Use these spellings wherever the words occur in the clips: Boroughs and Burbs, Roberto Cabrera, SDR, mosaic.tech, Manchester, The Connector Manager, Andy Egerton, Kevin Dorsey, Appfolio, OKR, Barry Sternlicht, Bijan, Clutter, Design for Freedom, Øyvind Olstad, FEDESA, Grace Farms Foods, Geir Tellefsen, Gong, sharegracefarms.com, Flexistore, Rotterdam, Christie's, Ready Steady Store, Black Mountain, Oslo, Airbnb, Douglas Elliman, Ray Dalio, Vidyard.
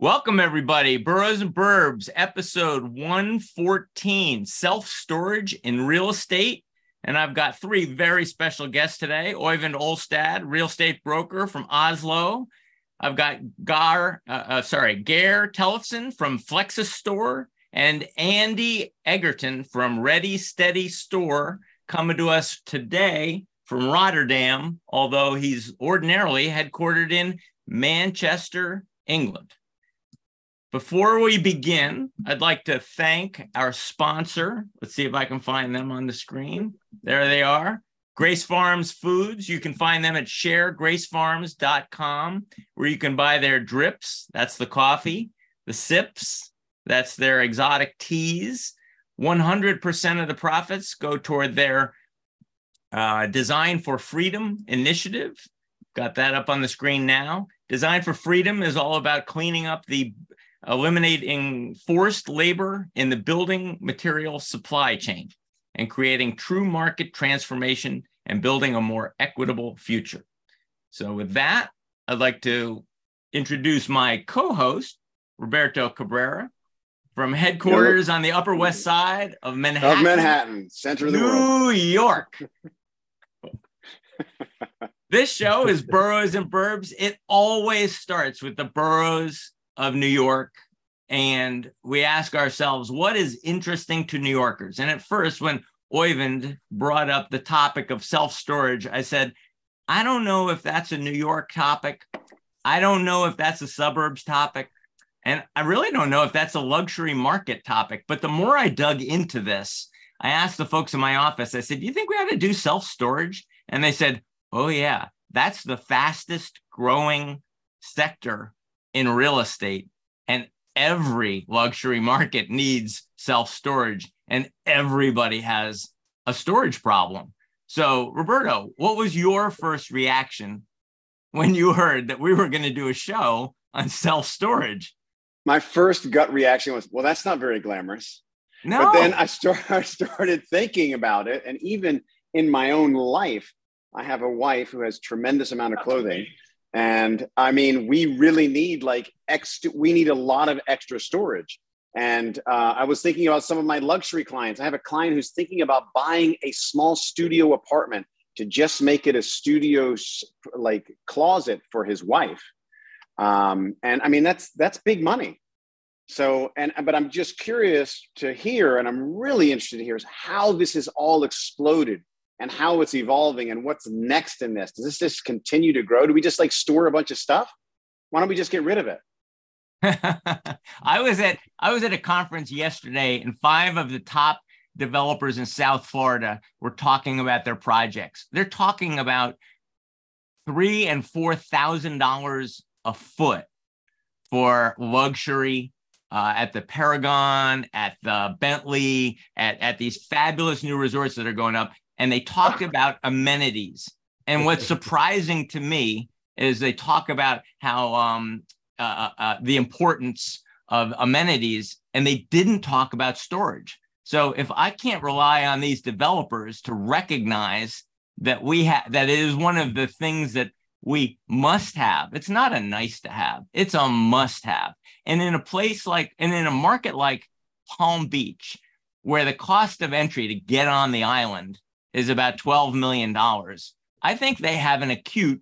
Welcome, everybody. Boroughs and Burbs, episode 114, self-storage in real estate. And I've got three very special guests today. Øyvind Olstad, real estate broker from Oslo. I've got Geir Tellefsen from Flexistore and Andy Egerton from Ready Steady Store coming to us today from Rotterdam, although he's ordinarily headquartered in Manchester, England. Before we begin, I'd like to thank our sponsor. Let's see if I can find them on the screen. There they are. Grace Farms Foods. You can find them at sharegracefarms.com, where you can buy their drips. That's the coffee. The sips. That's their exotic teas. 100% of the profits go toward their Design for Freedom initiative. Got that up on the screen now. Design for Freedom is all about cleaning up the eliminating forced labor in the building material supply chain and creating true market transformation and building a more equitable future. So with that, I'd like to introduce my co-host, Roberto Cabrera, from headquarters on the Upper West Side of Manhattan. Of Manhattan, center of the world. New York. This show is Boroughs and Burbs. It always starts with the boroughs of New York, and we ask ourselves, what is interesting to New Yorkers? And at first, when Øyvind brought up the topic of self-storage, I said, I don't know if that's a New York topic. I don't know if that's a suburbs topic. And I really don't know if that's a luxury market topic. But the more I dug into this, I asked the folks in my office, I said, do you think we ought to do self-storage? And they said, oh, yeah, that's the fastest growing sector in real estate, and every luxury market needs self-storage, and everybody has a storage problem. So, Roberto, what was your first reaction when you heard that we were going to do a show on self-storage? My first gut reaction was, well, that's not very glamorous. No. But then I started thinking about it, and even in my own life, I have a wife who has a tremendous amount of clothing. And I mean, we really need we need a lot of extra storage. And I was thinking about some of my luxury clients. I have a client who's thinking about buying a small studio apartment to just make it a studio closet for his wife. And I mean, that's big money. So, but I'm just curious to hear, and I'm really interested to hear is how this has all exploded and how it's evolving and what's next in this. Does this just continue to grow? Do we just store a bunch of stuff? Why don't we just get rid of it? I was at a conference yesterday, and five of the top developers in South Florida were talking about their projects. They're talking about $3,000 and $4,000 a foot for luxury at the Paragon, at the Bentley, at these fabulous new resorts that are going up. And they talked about amenities. And what's surprising to me is they talk about how the importance of amenities, and they didn't talk about storage. So if I can't rely on these developers to recognize that that it is one of the things that we must have, it's not a nice to have, it's a must have. And in a place in a market like Palm Beach, where the cost of entry to get on the island is about $12 million. I think they have an acute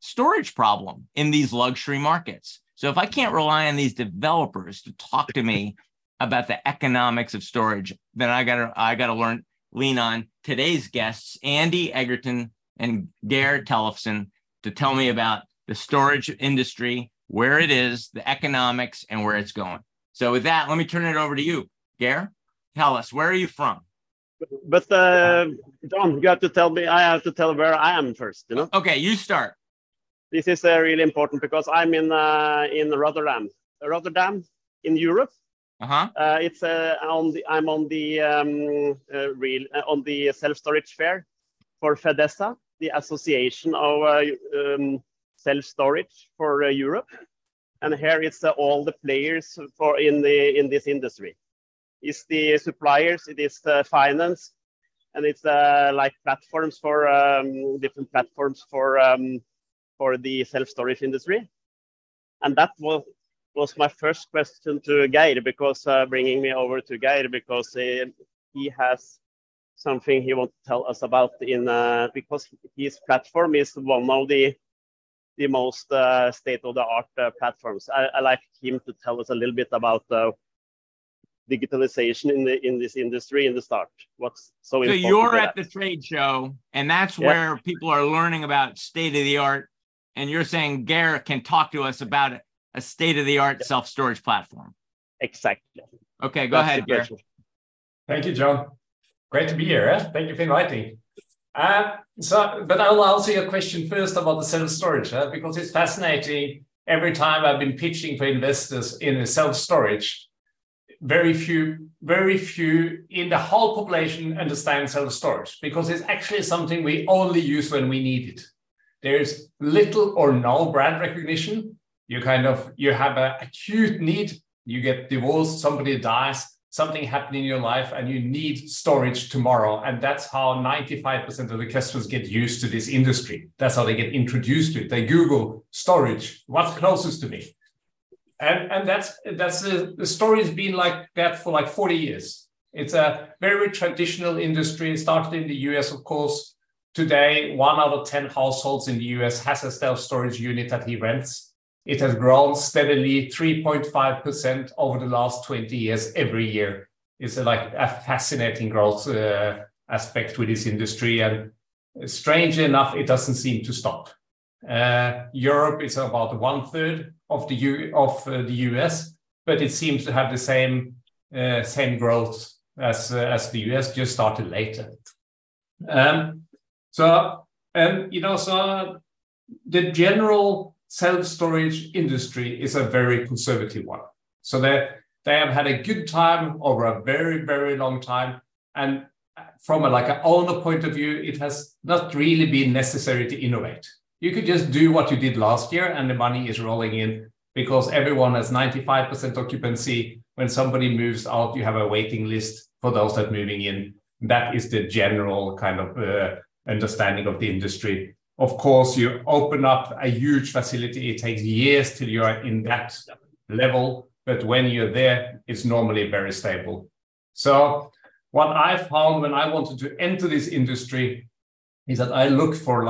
storage problem in these luxury markets. So if I can't rely on these developers to talk to me about the economics of storage, then I gotta lean on today's guests, Andy Egerton and Geir Tellefsen, to tell me about the storage industry, where it is, the economics, and where it's going. So with that, let me turn it over to you. Geir, tell us, where are you from? But John, you have to tell me. I have to tell where I am first. You know. Okay, you start. This is really important because I'm in Rotterdam. Rotterdam in Europe. Uh-huh. It's on the self-storage fair for FEDESA, the Association of Self-Storage for Europe, and here it's all the players in this industry. It's the suppliers, it is the finance, and it's platforms for different platforms for the self-storage industry. And that was was my first question to Geir, because bringing me over to Geir, because he has something he wants to tell us about in because his platform is one of the most state-of-the-art platforms. I like him to tell us a little bit about digitalization in this industry in the start. What's so important? So you're at the trade show, and that's where people are learning about state-of-the-art, and you're saying Geir can talk to us about a state-of-the-art self-storage platform. Exactly. Okay, go ahead, Geir. Thank you, John. Great to be here. Eh? Thank you for inviting. But I'll answer your question first about the self-storage, because it's fascinating. Every time I've been pitching for investors in self-storage, very few in the whole population understand self-storage, because it's actually something we only use when we need it. There's little or no brand recognition. You have an acute need. You get divorced, somebody dies, something happened in your life, and you need storage tomorrow. And that's how 95% of the customers get used to this industry. That's how they get introduced to it. They Google storage, what's closest to me? And that's the story's been like that for like 40 years. It's a very traditional industry. It started in the US, of course. Today, 1 out of 10 households in the US has a self-storage unit that he rents. It has grown steadily 3.5% over the last 20 years every year. It's a fascinating growth aspect with this industry. And strangely enough, it doesn't seem to stop. Europe is about 1/3 of the US, but it seems to have the same growth as the US, just started later. So the general self-storage industry is a very conservative one. So they have had a good time over a very, very long time. And from an owner point of view, it has not really been necessary to innovate. You could just do what you did last year and the money is rolling in, because everyone has 95% occupancy. When somebody moves out, you have a waiting list for those that are moving in. That is the general kind of understanding of the industry. Of course, you open up a huge facility. It takes years till you are in that level. But when you're there, it's normally very stable. So what I found when I wanted to enter this industry is that I looked for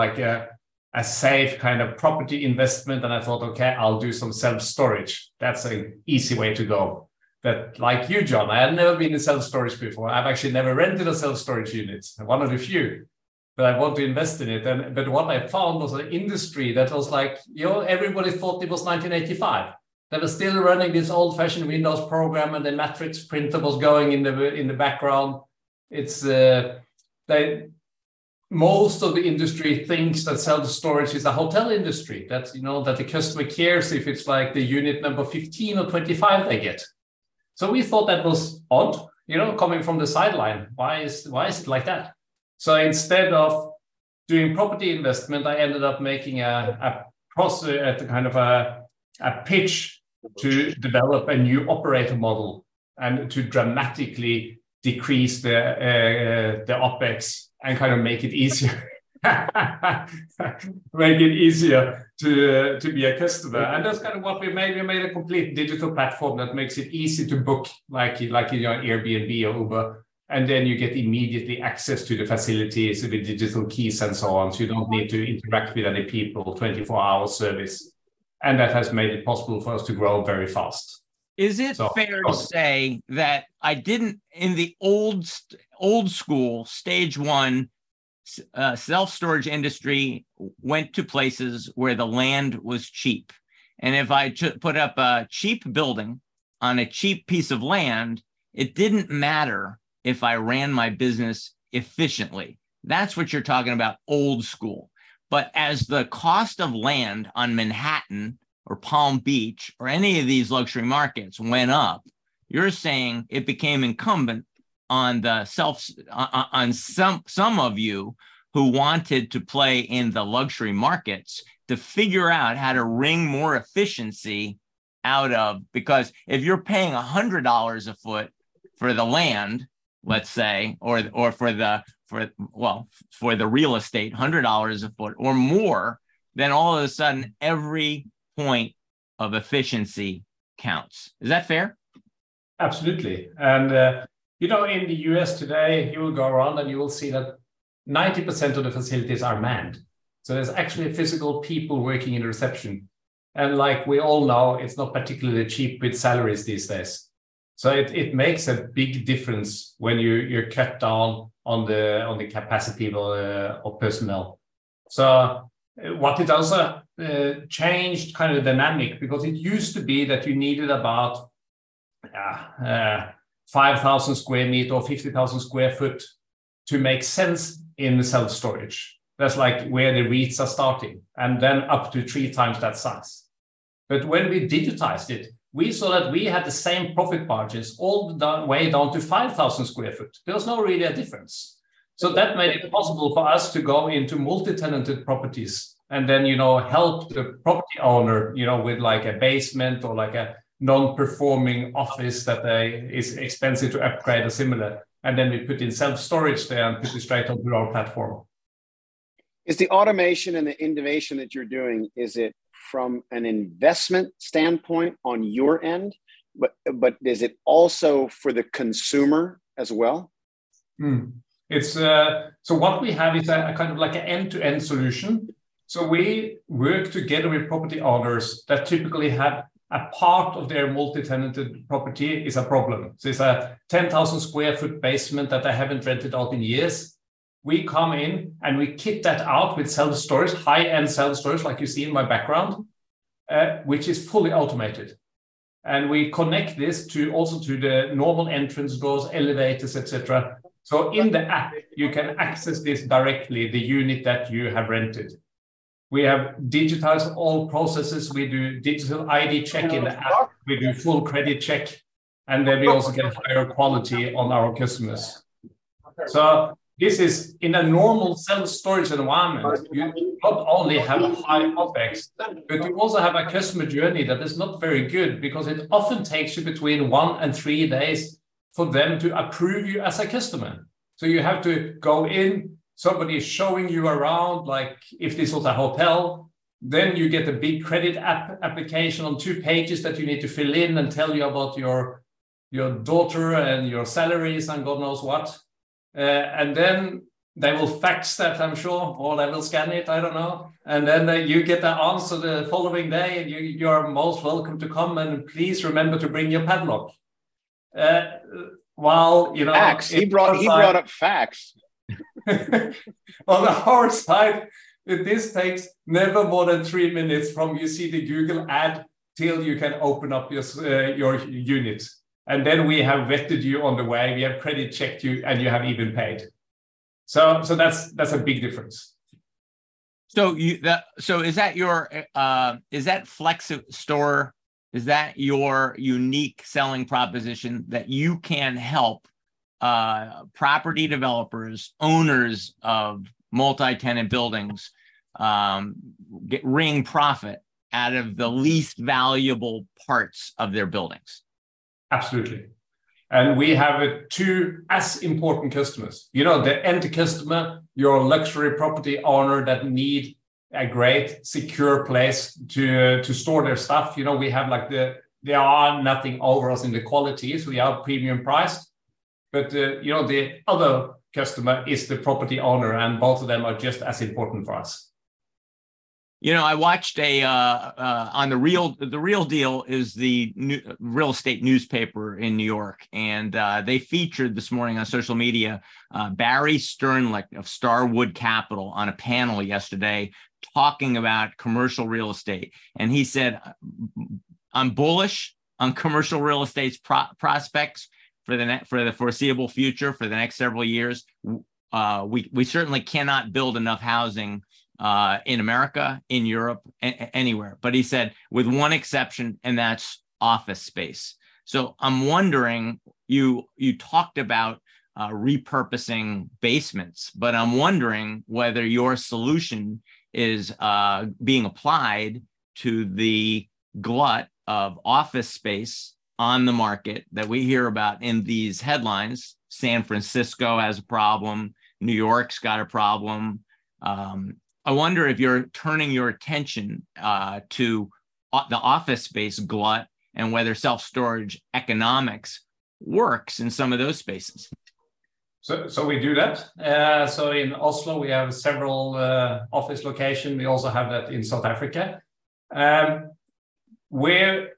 a safe kind of property investment. And I thought, okay, I'll do some self-storage. That's an easy way to go. But like you, John, I had never been in self-storage before. I've actually never rented a self-storage unit, one of the few. But I want to invest in it. But what I found was an industry that was everybody thought it was 1985. They were still running this old-fashioned Windows program, and the matrix printer was going in the background. It's most of the industry thinks that self-storage is a hotel industry. That that the customer cares if it's the unit number 15 or 25 they get. So we thought that was odd, coming from the sideline. Why is it like that? So instead of doing property investment, I ended up making a pitch to develop a new operator model and to dramatically decrease the OPEX and kind of make it easier, to be a customer. And that's kind of what we made. We made a complete digital platform that makes it easy to book, Airbnb or Uber. And then you get immediately access to the facilities with digital keys and so on. So you don't need to interact with any people, 24-hour service. And that has made it possible for us to grow very fast. Is it fair to say that I didn't, in the old school, stage one, self-storage industry went to places where the land was cheap? And if I put up a cheap building on a cheap piece of land, it didn't matter if I ran my business efficiently. That's what you're talking about, old school. But as the cost of land on Manhattan or Palm Beach or any of these luxury markets went up, you're saying it became incumbent on some of you who wanted to play in the luxury markets to figure out how to wring more efficiency out of, because if you're paying $100 a foot for the land, let's say, or for the real estate, $100 a foot or more, then all of a sudden every point of efficiency counts. Is that fair? Absolutely. And, you know, in the US today, you will go around and you will see that 90% of the facilities are manned. So there's actually physical people working in reception. And like we all know, it's not particularly cheap with salaries these days. So it makes a big difference when you're cut down on the capacity of personnel. So what it also changed kind of the dynamic, because it used to be that you needed about 5,000 square meter or 50,000 square foot to make sense in the self-storage. That's like where the REITs are starting, and then up to 3 times that size. But when we digitized it, we saw that we had the same profit margins all the way down to 5,000 square foot. There was no really a difference. So that made it possible for us to go into multi-tenanted properties and then, you know, help the property owner, you know, with like a basement or like a non-performing office that is expensive to upgrade or similar. And then we put in self-storage there and put it straight onto our platform. Is the automation and the innovation that you're doing, is it from an investment standpoint on your end, but is it also for the consumer as well? It's so what we have is a kind of like an end-to-end solution. So we work together with property owners that typically have a part of their multi-tenanted property is a problem. So it's a 10,000 square foot basement that they haven't rented out in years. We come in and we kit that out with self-storage, high-end self-storage, like you see in my background, which is fully automated. And we connect this to also to the normal entrance doors, elevators, etc. So in the app, you can access this directly, the unit that you have rented. We have digitized all processes. We do digital ID check in the app. We do full credit check. And then we also get higher quality on our customers. So this is in a normal self-storage environment. You not only have high OPEX, but you also have a customer journey that is not very good, because it often takes you between 1 and 3 days for them to approve you as a customer. So you have to go in. Somebody is showing you around, like if this was a hotel, then you get a big credit app application on 2 pages that you need to fill in and tell you about your daughter and your salaries and God knows what. And then they will fax that, I'm sure, or they will scan it, I don't know. And then you get the answer the following day, and you are most welcome to come, and please remember to bring your padlock. Well, you know, fax. He brought up fax. On our side, this takes never more than 3 minutes from you see the Google ad till you can open up your unit. And then we have vetted you on the way, we have credit checked you, and you have even paid. So that's a big difference. So is that your is that Flexistore? Is that your unique selling proposition that you can help property developers, owners of multi-tenant buildings, wring profit out of the least valuable parts of their buildings? Absolutely. And we have 2 as important customers. You know, the end customer, your luxury property owner that need a great secure place to store their stuff. You know, we have like there are nothing over us in the qualities. We are premium priced. But, you know, the other customer is the property owner, and both of them are just as important for us. You know, I watched on the Real Deal is the real estate newspaper in New York, and they featured this morning on social media Barry Sternlicht of Starwood Capital on a panel yesterday talking about commercial real estate. And he said, I'm bullish on commercial real estate's prospects for the foreseeable future, for the next several years. We certainly cannot build enough housing in America, in Europe, anywhere. But he said, with one exception, and that's office space. So I'm wondering, you talked about repurposing basements, but I'm wondering whether your solution is being applied to the glut of office space on the market that we hear about in these headlines. San Francisco has a problem. New York's got a problem. I wonder if you're turning your attention to the office space glut and whether self-storage economics works in some of those spaces. So we do that. So in Oslo, we have several office locations. We also have that in South Africa. Where,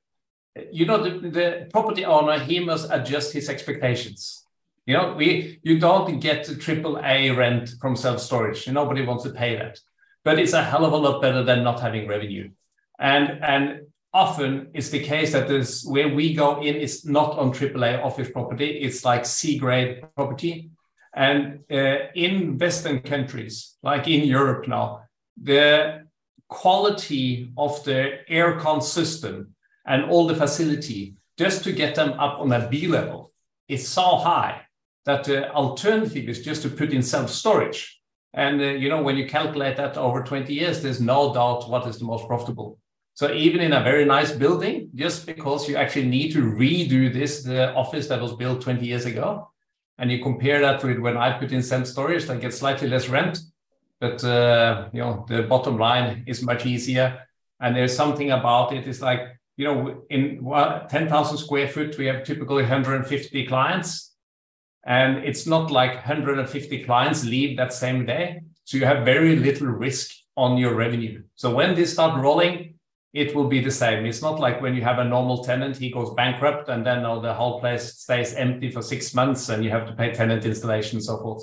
you know, the property owner, he must adjust his expectations. You know, you don't get AAA rent from self-storage. Nobody wants to pay that. But it's a hell of a lot better than not having revenue. And often it's the case that this, where we go in, is not on AAA office property. It's like C-grade property. And in Western countries, like in Europe now, the quality of the aircon system and all the facility, just to get them up on a B level, is so high that the alternative is just to put in self-storage. And, you know, when you calculate that over 20 years, there's no doubt what is the most profitable. So even in a very nice building, just because you actually need to redo this, the office that was built 20 years ago, and you compare that with when I put in self-storage, I get slightly less rent, but, you know, the bottom line is much easier. And there's something about it. It's like, you know, in 10,000 square foot, we have typically 150 clients. And it's not like 150 clients leave that same day. So you have very little risk on your revenue. So when they start rolling, it will be the same. It's not like when you have a normal tenant, he goes bankrupt, and then the whole place stays empty for 6 months and you have to pay tenant installation and so forth.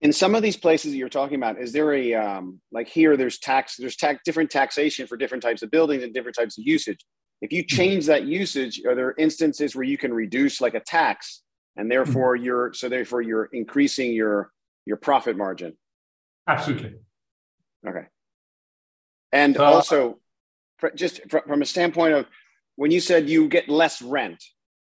In some of these places that you're talking about, is there a, like here, there's different taxation for different types of buildings and different types of usage. If you change that usage, are there instances where you can reduce like a tax, and therefore you're increasing your profit margin? Absolutely. Okay. And also, just from a standpoint of when you said you get less rent,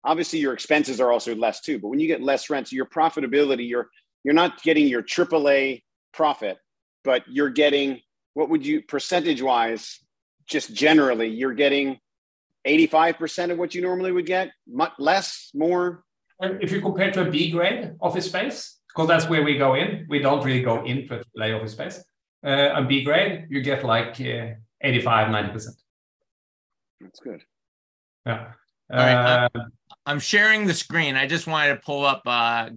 obviously your expenses are also less too. But when you get less rent, so your profitability, you're not getting your AAA profit, but you're getting, what would you percentage wise? Just generally, you're getting 85% of what you normally would get, much less, more? If you compare to a B grade office space, because that's where we go in, we don't really go in for AAA office space. A B grade, you get like 85-90%. That's good. Yeah. All right. I'm sharing the screen. I just wanted to pull up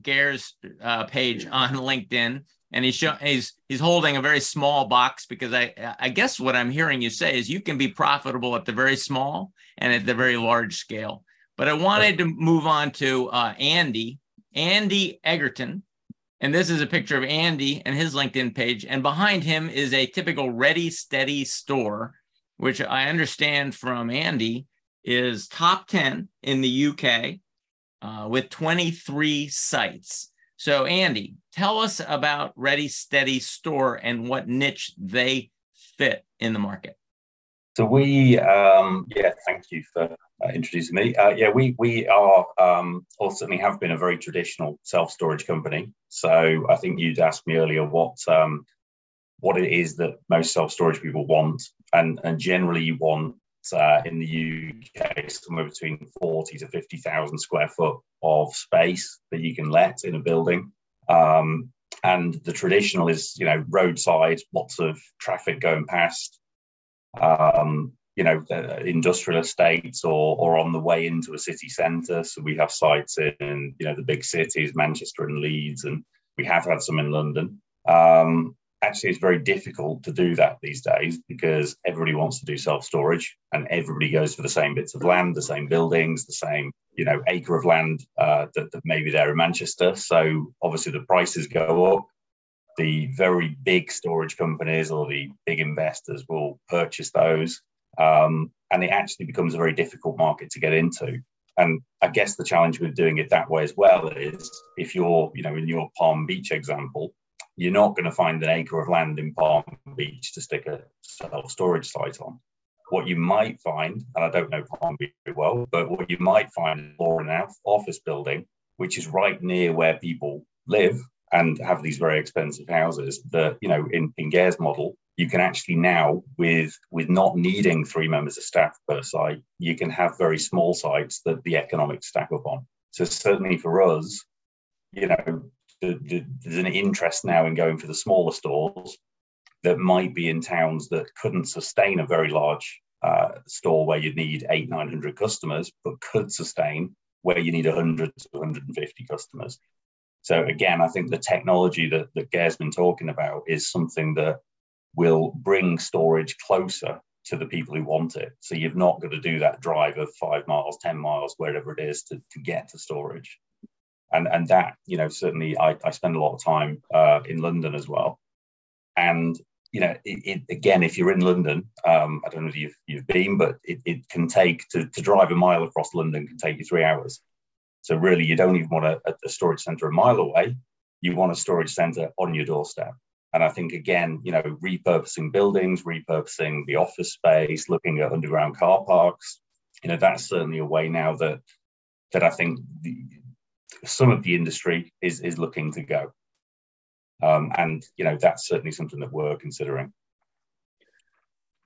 Geir's page on LinkedIn, and he's holding a very small box, because I guess what I'm hearing you say is you can be profitable at the very small and at the very large scale. But I wanted to move on to Andy Egerton. And this is a picture of Andy and his LinkedIn page. And behind him is a typical Ready Steady Store, which I understand from Andy is top 10 in the UK with 23 sites. So Andy, tell us about Ready Steady Store and what niche they fit in the market. So we, thank you for introducing me. We are, or certainly have been, a very traditional self-storage company. So I think you'd asked me earlier what it is that most self-storage people want, and generally you want in the UK somewhere between 40 to 50,000 square foot of space that you can let in a building. And the traditional is, you know, roadside, lots of traffic going past. You know, industrial estates or on the way into a city centre. So we have sites in, you know, the big cities, Manchester and Leeds, and we have had some in London. Actually, it's very difficult to do that these days because everybody wants to do self-storage and everybody goes for the same bits of land, the same buildings, the same, you know, acre of land that may be there in Manchester. So obviously the prices go up. The very big storage companies or the big investors will purchase those. And it actually becomes a very difficult market to get into. And I guess the challenge with doing it that way as well is if you're, you know, in your Palm Beach example, you're not going to find an acre of land in Palm Beach to stick a self-storage site on. What you might find, and I don't know Palm Beach very well, but what you might find for an office building, which is right near where people live and have these very expensive houses that, you know, in Geir's model, you can actually now, with not needing 3 members of staff per site, you can have very small sites that the economics stack up on. So certainly for us, you know, there's an interest now in going for the smaller stores that might be in towns that couldn't sustain a very large store where you need 800-900 customers, but could sustain where you need 100-150 customers. So again, I think the technology that Geir's been talking about is something that will bring storage closer to the people who want it. So you've not got to do that drive of 5 miles, 10 miles, wherever it is to get to storage. And that, you know, certainly I spend a lot of time in London as well. And, you know, again, if you're in London, I don't know if you've been, but it can take, to drive a mile across London can take you 3 hours. So really, you don't even want a storage centre a mile away. You want a storage centre on your doorstep. And I think, again, you know, repurposing buildings, repurposing the office space, looking at underground car parks, you know, that's certainly a way now that I think some of the industry is looking to go. And, you know, that's certainly something that we're considering.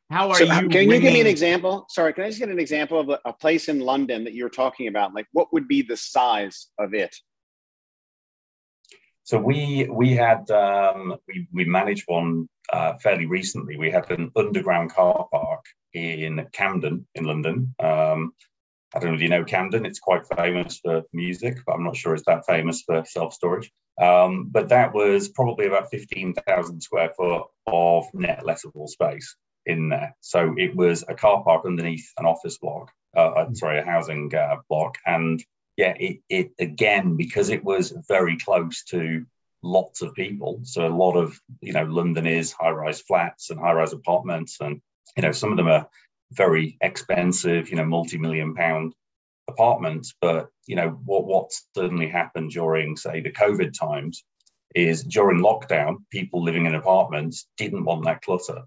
How are you? Can you give me an example? Sorry, can I just get an example of a place in London that you're talking about? Like, what would be the size of it? So we managed one fairly recently. We had an underground car park in Camden in London. I don't know if you know Camden. It's quite famous for music, but I'm not sure it's that famous for self-storage. But that was probably about 15,000 square foot of net lettable space in there. So it was a car park underneath an office block, a housing block. And yeah, it again, because it was very close to lots of people. So a lot of, you know, London is high-rise flats and high-rise apartments. And, you know, some of them are very expensive, you know, multi-million-pound apartments. But, you know, what certainly happened during, say, the COVID times is during lockdown, people living in apartments didn't want that clutter.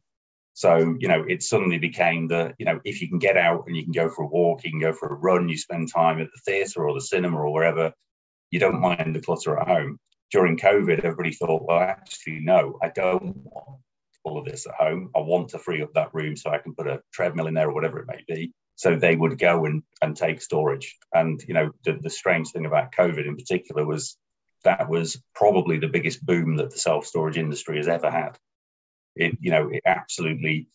So, you know, it suddenly became that, you know, if you can get out and you can go for a walk, you can go for a run, you spend time at the theatre or the cinema or wherever, you don't mind the clutter at home. During COVID, everybody thought, well, actually, no, I don't want all of this at home. I want to free up that room so I can put a treadmill in there or whatever it may be. So they would go and take storage. And, you know, the strange thing about COVID in particular was that was probably the biggest boom that the self-storage industry has ever had. It, you know, it absolutely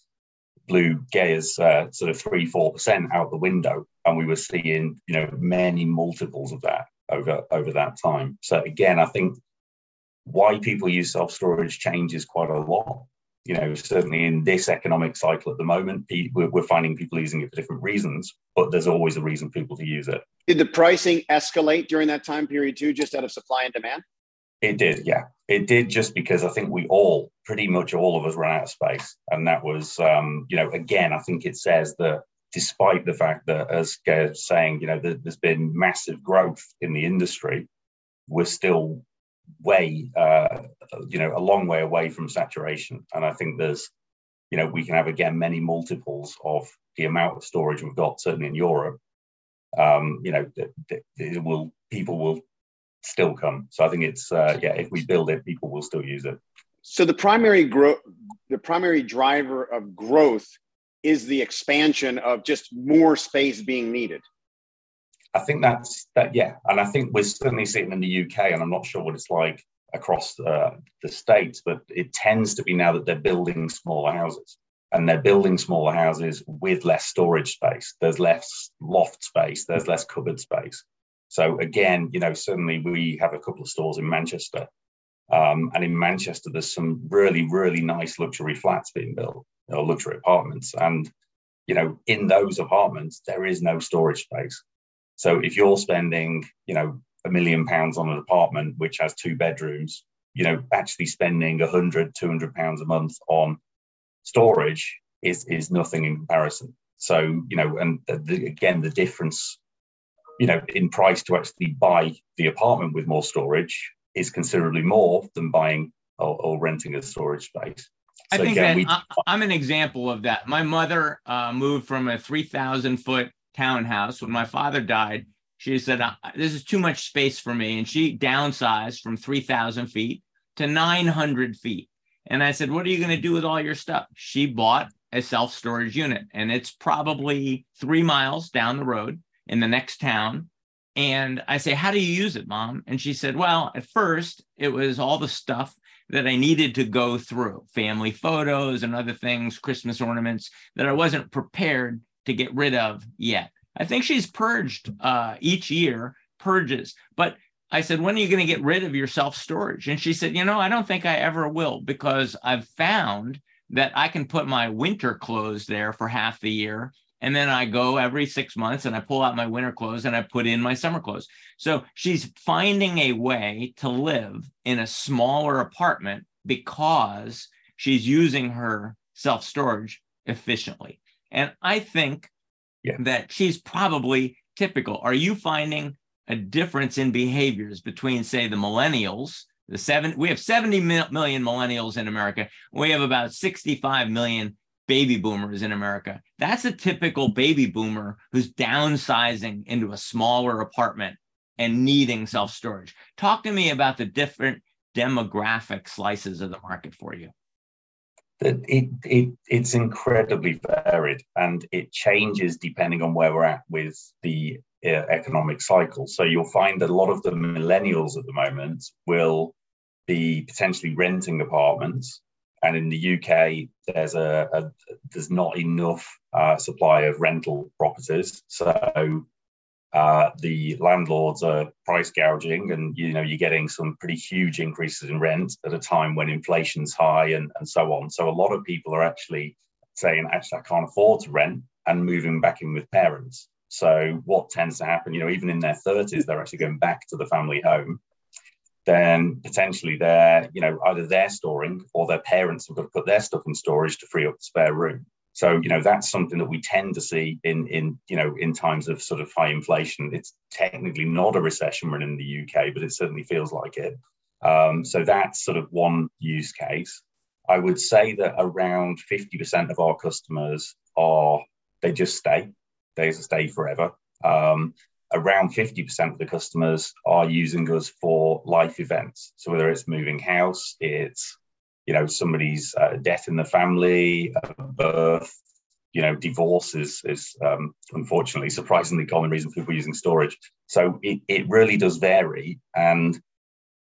blew Geir's sort of 3-4% out the window, and we were seeing, you know, many multiples of that over that time. So again, I think why people use self-storage changes quite a lot. You know, certainly in this economic cycle at the moment, we're finding people using it for different reasons, but there's always a reason for people to use it. Did the pricing escalate during that time period too, just out of supply and demand? It did, yeah. It did, just because I think pretty much all of us ran out of space. And that was, you know, again, I think it says that despite the fact that, as Geir's saying, you know, there's been massive growth in the industry, we're still a long way away from saturation. And I think there's, you know, we can have, again, many multiples of the amount of storage we've got, certainly in Europe. You know, people will still come. So I think it's if we build it, people will still use it. So the primary driver of growth is the expansion of just more space being needed. I think that's that, yeah. And I think we're certainly seeing in the UK, and I'm not sure what it's like across the States, but it tends to be now that they're building smaller houses, and they're building smaller houses with less storage space. There's less loft space, there's less cupboard space. So again, you know, certainly we have a couple of stores in Manchester, and in Manchester, there's some really, really nice luxury flats being built, or luxury apartments. And, you know, in those apartments, there is no storage space. So if you're spending, you know, £1 million on an apartment, which has 2 bedrooms, you know, actually spending £100-200 a month on storage is nothing in comparison. So, you know, and again, the difference, you know, in price to actually buy the apartment with more storage is considerably more than buying or renting a storage space. So I think, again, I'm an example of that. My mother moved from a 3,000 foot townhouse. When my father died, she said, this is too much space for me. And she downsized from 3,000 feet to 900 feet. And I said, what are you going to do with all your stuff? She bought a self-storage unit, and it's probably 3 miles down the road in the next town. And I say, how do you use it, Mom? And she said, well, at first it was all the stuff that I needed to go through, family photos and other things, Christmas ornaments that I wasn't prepared to get rid of yet. I think she's purged each year, purges. But I said, when are you going to get rid of your self-storage? And she said, you know, I don't think I ever will, because I've found that I can put my winter clothes there for half the year. And then I go every 6 months and I pull out my winter clothes and I put in my summer clothes. So she's finding a way to live in a smaller apartment because she's using her self-storage efficiently. And I think that she's probably typical. Are you finding a difference in behaviors between, say, the millennials? We have 70 million millennials in America. We have about 65 million baby boomers in America. That's a typical baby boomer who's downsizing into a smaller apartment and needing self-storage. Talk to me about the different demographic slices of the market for you. It's incredibly varied, and it changes depending on where we're at with the economic cycle. So you'll find that a lot of the millennials at the moment will be potentially renting apartments. And in the UK, there's not enough supply of rental properties, so the landlords are price gouging, and you're getting some pretty huge increases in rent at a time when inflation's high and so on. So a lot of people are actually saying, I can't afford to rent, and moving back in with parents. So what tends to happen, even in their 30s, they're actually going back to the family home. Then potentially they're, either they're storing or their parents have got to put their stuff in storage to free up the spare room. So, that's something that we tend to see in times of sort of high inflation. It's technically not a recession we're in the UK, but it certainly feels like it. So that's sort of one use case. I would say that around 50% of our customers they just stay. They just stay forever. Around 50% of the customers are using us for life events. So whether it's moving house, it's, somebody's death in the family, birth, divorce is unfortunately surprisingly common reason for people using storage. So it really does vary. And,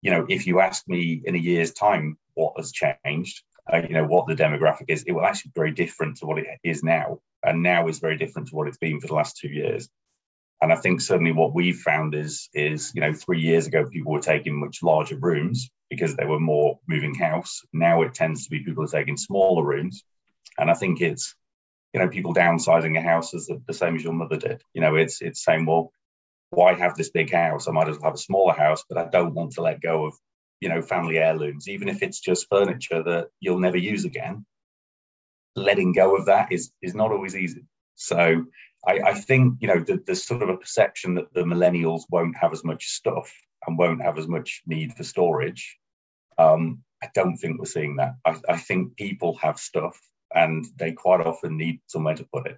if you ask me in a year's time what has changed, what the demographic is, it will actually be very different to what it is now. And now is very different to what it's been for the last 2 years. And I think certainly what we've found is 3 years ago, people were taking much larger rooms because they were more moving house. Now it tends to be people are taking smaller rooms. And I think it's, people downsizing a house is the same as your mother did. It's saying, well, why have this big house? I might as well have a smaller house, but I don't want to let go of, family heirlooms, even if it's just furniture that you'll never use again. Letting go of that is not always easy. So I think, there's sort of a perception that the millennials won't have as much stuff and won't have as much need for storage. I don't think we're seeing that. I think people have stuff and they quite often need somewhere to put it.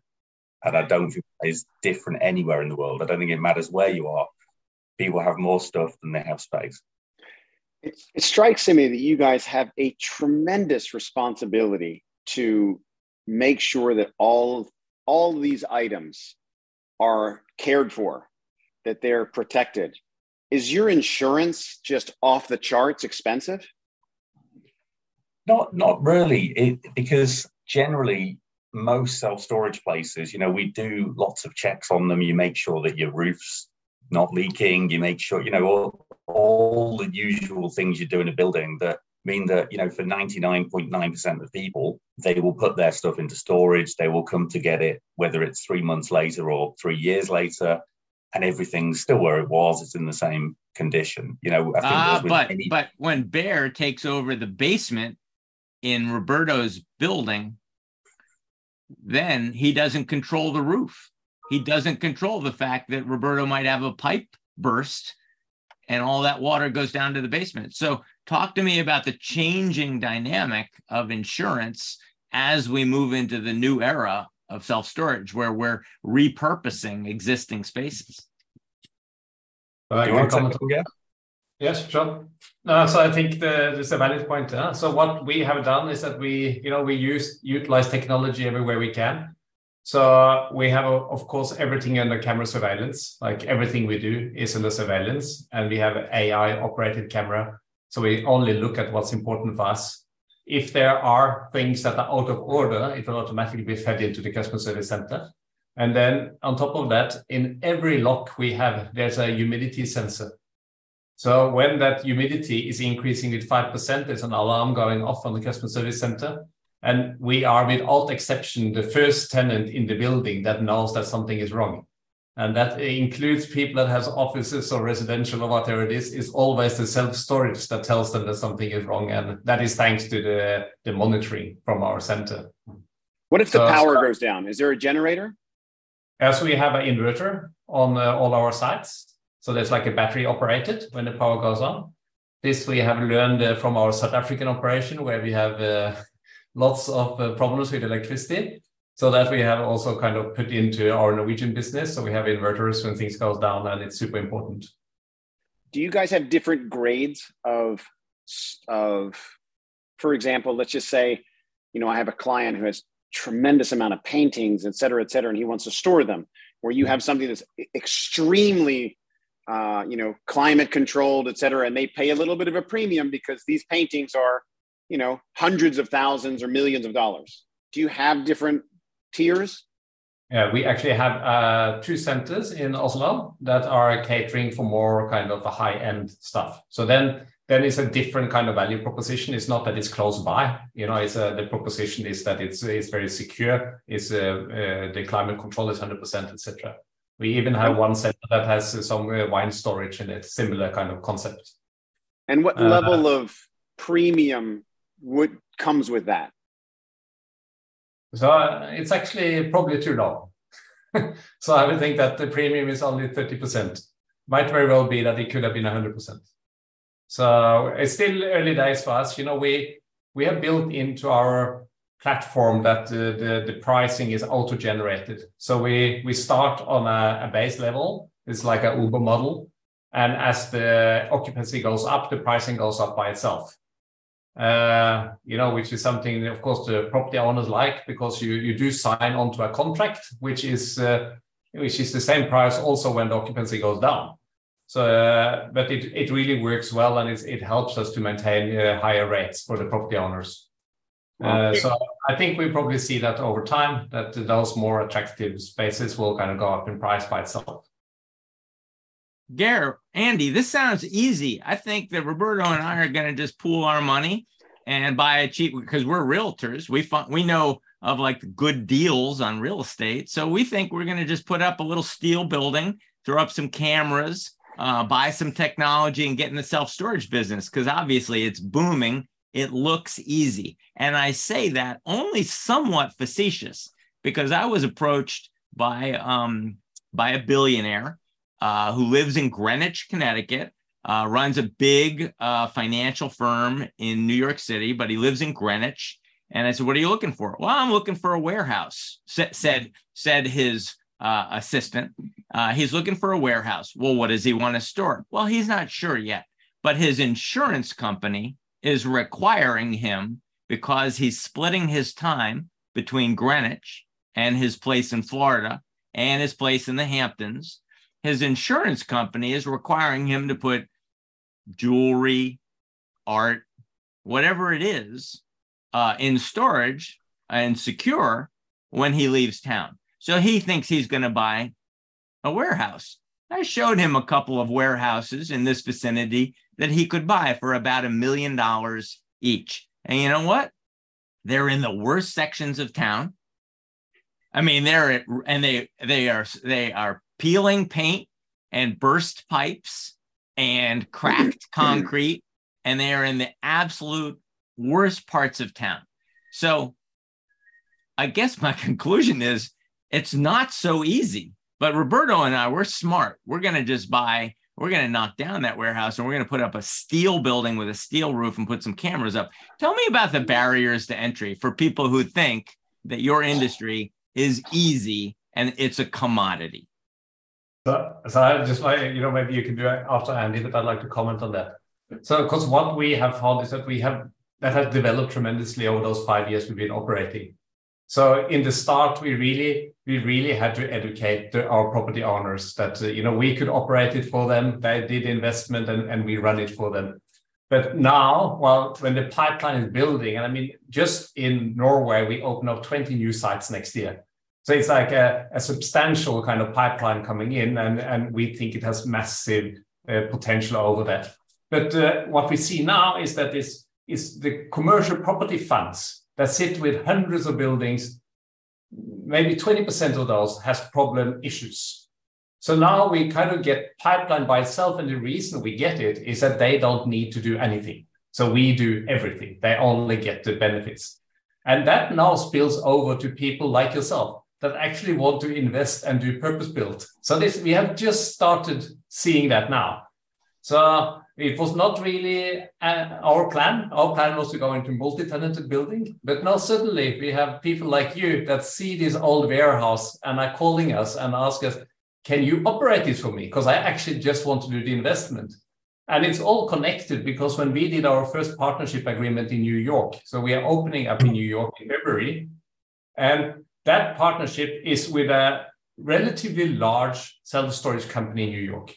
And I don't think that is different anywhere in the world. I don't think it matters where you are. People have more stuff than they have space. It strikes me that you guys have a tremendous responsibility to make sure that all these items are cared for, that they're protected. Is your insurance just off the charts expensive? Not really, because generally most self-storage places, we do lots of checks on them. You make sure that your roof's not leaking. You make sure, all the usual things you do in a building that mean that, for 99.9% of people, they will put their stuff into storage. They will come to get it, whether it's 3 months later or 3 years later, and everything's still where it was. It's in the same condition. But when Bear takes over the basement in Roberto's building, then he doesn't control the roof. He doesn't control the fact that Roberto might have a pipe burst and all that water goes down to the basement. So talk to me about the changing dynamic of insurance as we move into the new era of self-storage, where we're repurposing existing spaces. Do you want to comment again? Yes, sure. So I think there's a valid point. So what we have done is that we utilize technology everywhere we can. So we have, of course, everything under camera surveillance. Like everything we do is under surveillance, and we have an AI-operated camera. So we only look at what's important for us. If there are things that are out of order, it will automatically be fed into the customer service center. And then on top of that, in every lock we have, there's a humidity sensor. So when that humidity is increasing with 5%, there's an alarm going off on the customer service center. And we are, without exception, the first tenant in the building that knows that something is wrong. And that includes people that has offices or residential or whatever it is. It's always the self-storage that tells them that something is wrong. And that is thanks to the monitoring from our center. What if the power goes down? Is there a generator? As we have an inverter on all our sites. So there's like a battery operated when the power goes on. This we have learned from our South African operation, where we have lots of problems with electricity. So that we have also kind of put into our Norwegian business. So we have inverters when things go down, and it's super important. Do you guys have different grades of, for example, let's just say, you know, I have a client who has tremendous amount of paintings, et cetera, and he wants to store them, where you have something that's extremely, you know, climate controlled, et cetera, and they pay a little bit of a premium because these paintings are, you know, hundreds of thousands or millions of dollars. Do you have different tiers? Yeah, we actually have two centers in Oslo that are catering for more kind of the high-end stuff. So then it's a different kind of value proposition. It's not that it's close by, you know, it's the proposition is that it's very secure. It's the climate control is 100%, etc. We even have one center that has some wine storage in it, similar kind of concept. And what level of premium comes with that? So it's actually probably too low. So I would think that the premium is only 30%. Might very well be that it could have been 100%. So it's still early days for us. You know, we have built into our platform that the pricing is auto-generated. So we start on a base level. It's like an Uber model. And as the occupancy goes up, the pricing goes up by itself. You know, which is something, of course, the property owners like, because you do sign onto a contract, which is the same price also when the occupancy goes down. So, but it really works well, and it helps us to maintain higher rates for the property owners. So I think we probably see that over time, that those more attractive spaces will kind of go up in price by itself. Geir, Andy, this sounds easy. I think that Roberto and I are going to just pool our money and buy a cheap, because we're realtors. We know of like good deals on real estate. So we think we're going to just put up a little steel building, throw up some cameras, buy some technology, and get in the self-storage business, because obviously it's booming. It looks easy. And I say that only somewhat facetious, because I was approached by a billionaire who lives in Greenwich, Connecticut, runs a big financial firm in New York City, but he lives in Greenwich. And I said, "What are you looking for?" "Well, I'm looking for a warehouse," said his assistant. "He's looking for a warehouse." "Well, what does he want to store?" "Well, he's not sure yet, but his insurance company is requiring him, because he's splitting his time between Greenwich and his place in Florida and his place in the Hamptons. His insurance company is requiring him to put jewelry, art, whatever it is, in storage and secure when he leaves town. So he thinks he's going to buy a warehouse." I showed him a couple of warehouses in this vicinity that he could buy for about $1 million each. And you know what? They're in the worst sections of town. I mean, they are peeling paint and burst pipes and cracked concrete, and they are in the absolute worst parts of town. So I guess my conclusion is it's not so easy, but Roberto and I, we're smart. We're going to just buy, we're going to knock down that warehouse, and we're going to put up a steel building with a steel roof and put some cameras up. Tell me about the barriers to entry for people who think that your industry is easy and it's a commodity. So I just like, you know, maybe you can do it after Andy, but I'd like to comment on that. So, of course, what we have found is that that has developed tremendously over those 5 years we've been operating. So in the start, we really had to educate our property owners that, we could operate it for them. They did investment and we run it for them. But now, well, when the pipeline is building, and I mean, just in Norway, we open up 20 new sites next year. So it's like a substantial kind of pipeline coming in, and we think it has massive potential over that. But what we see now is that it's the commercial property funds that sit with hundreds of buildings, maybe 20% of those has problem issues. So now we kind of get pipeline by itself, and the reason we get it is that they don't need to do anything. So we do everything. They only get the benefits. And that now spills over to people like yourself that actually want to invest and do purpose-built. So we have just started seeing that now. So it was not really our plan. Our plan was to go into multi-tenanted building. But now suddenly we have people like you that see this old warehouse and are calling us and ask us, can you operate this for me? Because I actually just want to do the investment. And it's all connected because when we did our first partnership agreement in New York, so we are opening up in New York in February, and that partnership is with a relatively large self-storage company in New York.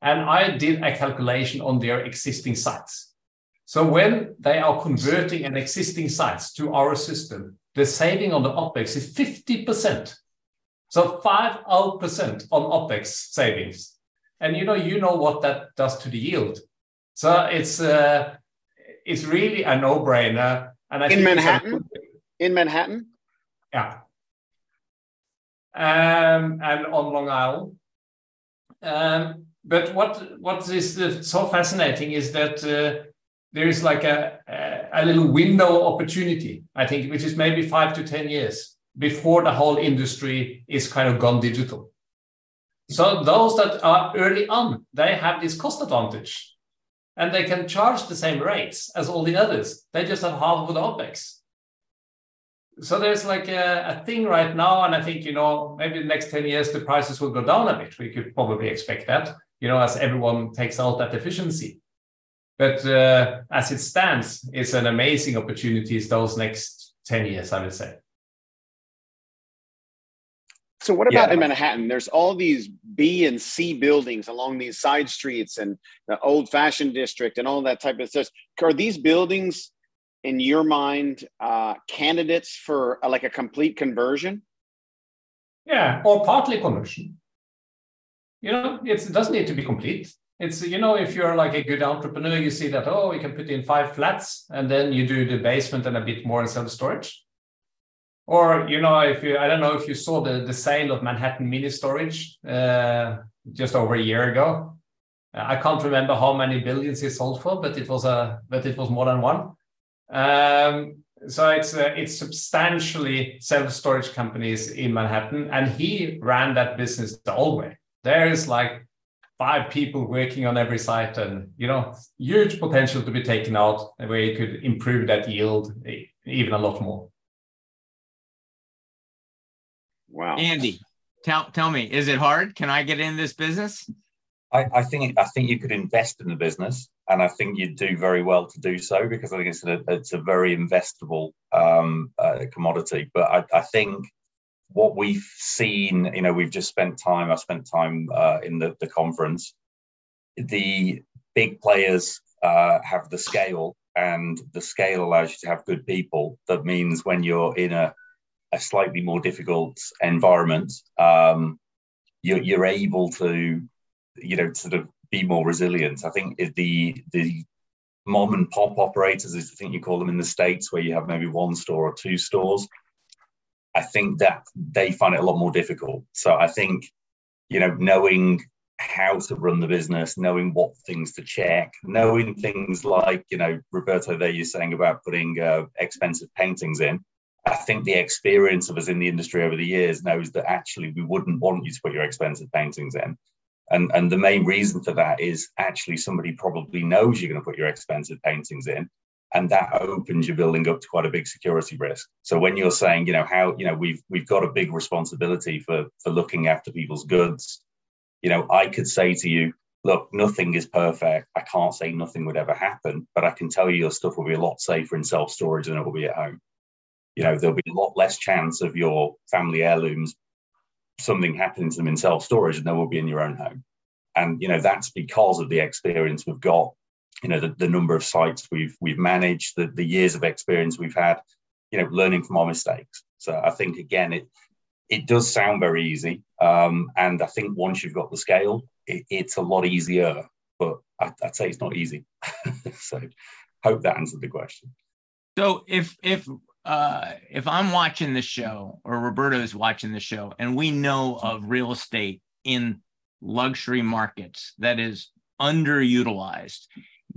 And I did a calculation on their existing sites. So when they are converting an existing sites to our system, the saving on the OPEX is 50%. So 50% on OPEX savings. And you know what that does to the yield. So it's really a no-brainer. And In Manhattan? Yeah. And on Long Island. But what is so fascinating is that there is like a little window opportunity, I think, which is maybe 5 to 10 years before the whole industry is kind of gone digital. So those that are early on, they have this cost advantage and they can charge the same rates as all the others. They just have half of the OPEX. So there's like a thing right now. And I think, maybe the next 10 years, the prices will go down a bit. We could probably expect that, as everyone takes out that efficiency. But as it stands, it's an amazing opportunity those next 10 years, I would say. So what about in Manhattan? There's all these B and C buildings along these side streets and the old-fashioned district and all that type of stuff. Are these buildings, in your mind, candidates for like a complete conversion? Yeah, or partly conversion. It doesn't need to be complete. It's, if you're like a good entrepreneur, you see that, oh, we can put in 5 flats and then you do the basement and a bit more in self-storage. Or, I don't know if you saw the sale of Manhattan Mini Storage just over a year ago. I can't remember how many billions it sold for, but it was more than one. So it's substantially self-storage companies in Manhattan. And he ran that business the old way. There is like 5 people working on every site and, huge potential to be taken out where you could improve that yield even a lot more. Wow. Andy, tell me, is it hard? Can I get in this business? I think you could invest in the business, and I think you'd do very well to do so because I think it's a very investable commodity. But I think what we've seen, we've just spent time. I spent time in the conference. The big players have the scale, and the scale allows you to have good people. That means when you're in a slightly more difficult environment, you're able to, sort of be more resilient. I think the mom and pop operators, as I think you call them in the States, where you have maybe 1 store or 2 stores, I think that they find it a lot more difficult. So I think, knowing how to run the business, knowing what things to check, knowing things like, Roberto, there you're saying about putting expensive paintings in. I think the experience of us in the industry over the years knows that actually we wouldn't want you to put your expensive paintings in. And the main reason for that is actually somebody probably knows you're going to put your expensive paintings in, and that opens your building up to quite a big security risk. So when you're saying, how, we've got a big responsibility for looking after people's goods, I could say to you, look, nothing is perfect. I can't say nothing would ever happen, but I can tell you your stuff will be a lot safer in self-storage than it will be at home. You know, there'll be a lot less chance of your family heirlooms, something happening to them in self-storage, and there will be in your own home. And, you know, that's because of the experience we've got, you know, the number of sites we've managed, the years of experience we've had, you know, learning from our mistakes. So I think, again, it does sound very easy. And I think once you've got the scale, it's a lot easier. But I'd say it's not easy. So hope that answered the question. So if I'm watching the show, or Roberto's watching the show, and we know of real estate in luxury markets that is underutilized,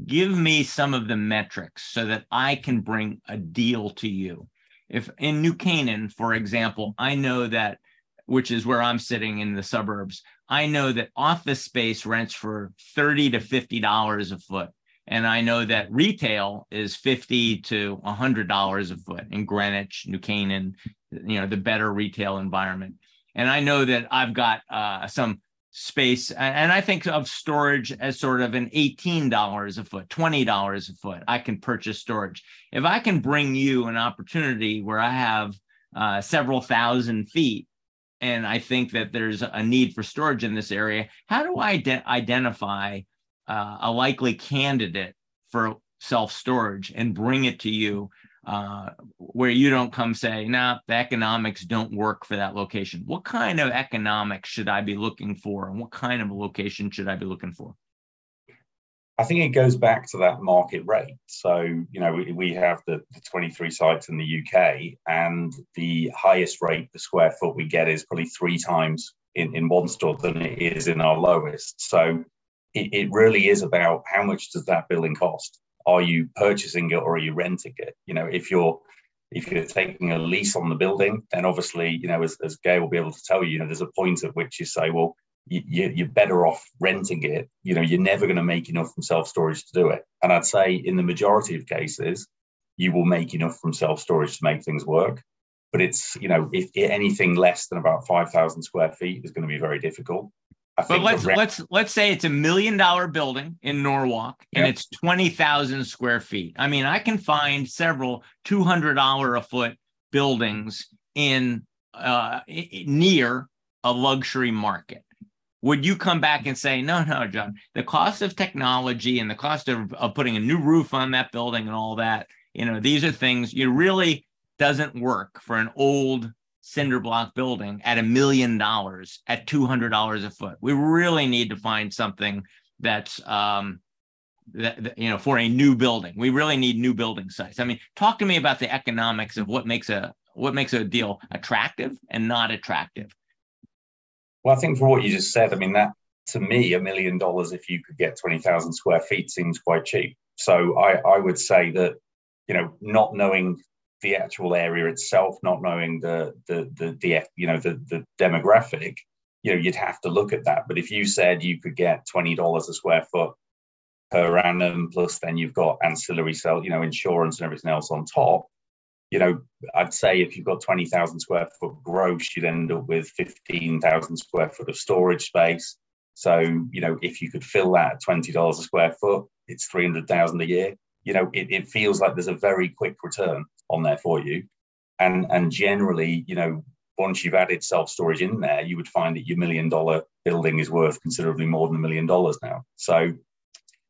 give me some of the metrics so that I can bring a deal to you. If in New Canaan, for example, I know that, which is where I'm sitting in the suburbs, I know that office space rents for $30 to $50 a foot. And I know that retail is $50 to $100 a foot in Greenwich, New Canaan, you know, the better retail environment. And I know that I've got some space, and I think of storage as sort of an $18 a foot, $20 a foot. I can purchase storage. If I can bring you an opportunity where I have several thousand feet, and I think that there's a need for storage in this area, how do I identify a likely candidate for self-storage and bring it to you where you don't come say, nah, the economics don't work for that location? What kind of economics should I be looking for? And what kind of location should I be looking for? I think it goes back to that market rate. So, you know, we have the 23 sites in the UK, and the highest rate per square foot we get is probably 3 times in one store than it is in our lowest. So it really is about how much does that building cost? Are you purchasing it or are you renting it? You know, if you're taking a lease on the building, then obviously, you know, as Geir will be able to tell you, you know, there's a point at which you say, well, you're better off renting it. You know, you're never going to make enough from self-storage to do it. And I'd say in the majority of cases, you will make enough from self-storage to make things work. But it's, you know, if anything less than about 5,000 square feet is going to be very difficult. But let's say it's $1 million building in Norwalk, and it's 20,000 square feet. I mean, I can find several $200 a foot buildings in near a luxury market. Would you come back and say, no, John, the cost of technology and the cost of putting a new roof on that building and all that, you know, these are things, it really doesn't work for an old cinder block building at $1 million at $200 a foot. We really need to find something that's, you know, for a new building. We really need new building sites. I mean, talk to me about the economics of what makes a deal attractive and not attractive. Well, I think for what you just said, I mean, that to me, $1 million, if you could get 20,000 square feet, seems quite cheap. So I would say that, you know, not knowing the actual area itself, not knowing the you know, the demographic, you know, you'd have to look at that. But if you said you could get $20 a square foot per annum, plus then you've got ancillary sell, you know, insurance and everything else on top, you know, I'd say if you've got 20,000 square foot gross, you'd end up with 15,000 square foot of storage space. So, you know, if you could fill that at $20 a square foot, it's $300,000 a year. You know, it feels like there's a very quick return on there for you. And generally, you know, once you've added self-storage in there, you would find that your $1 million building is worth considerably more than $1 million now. So,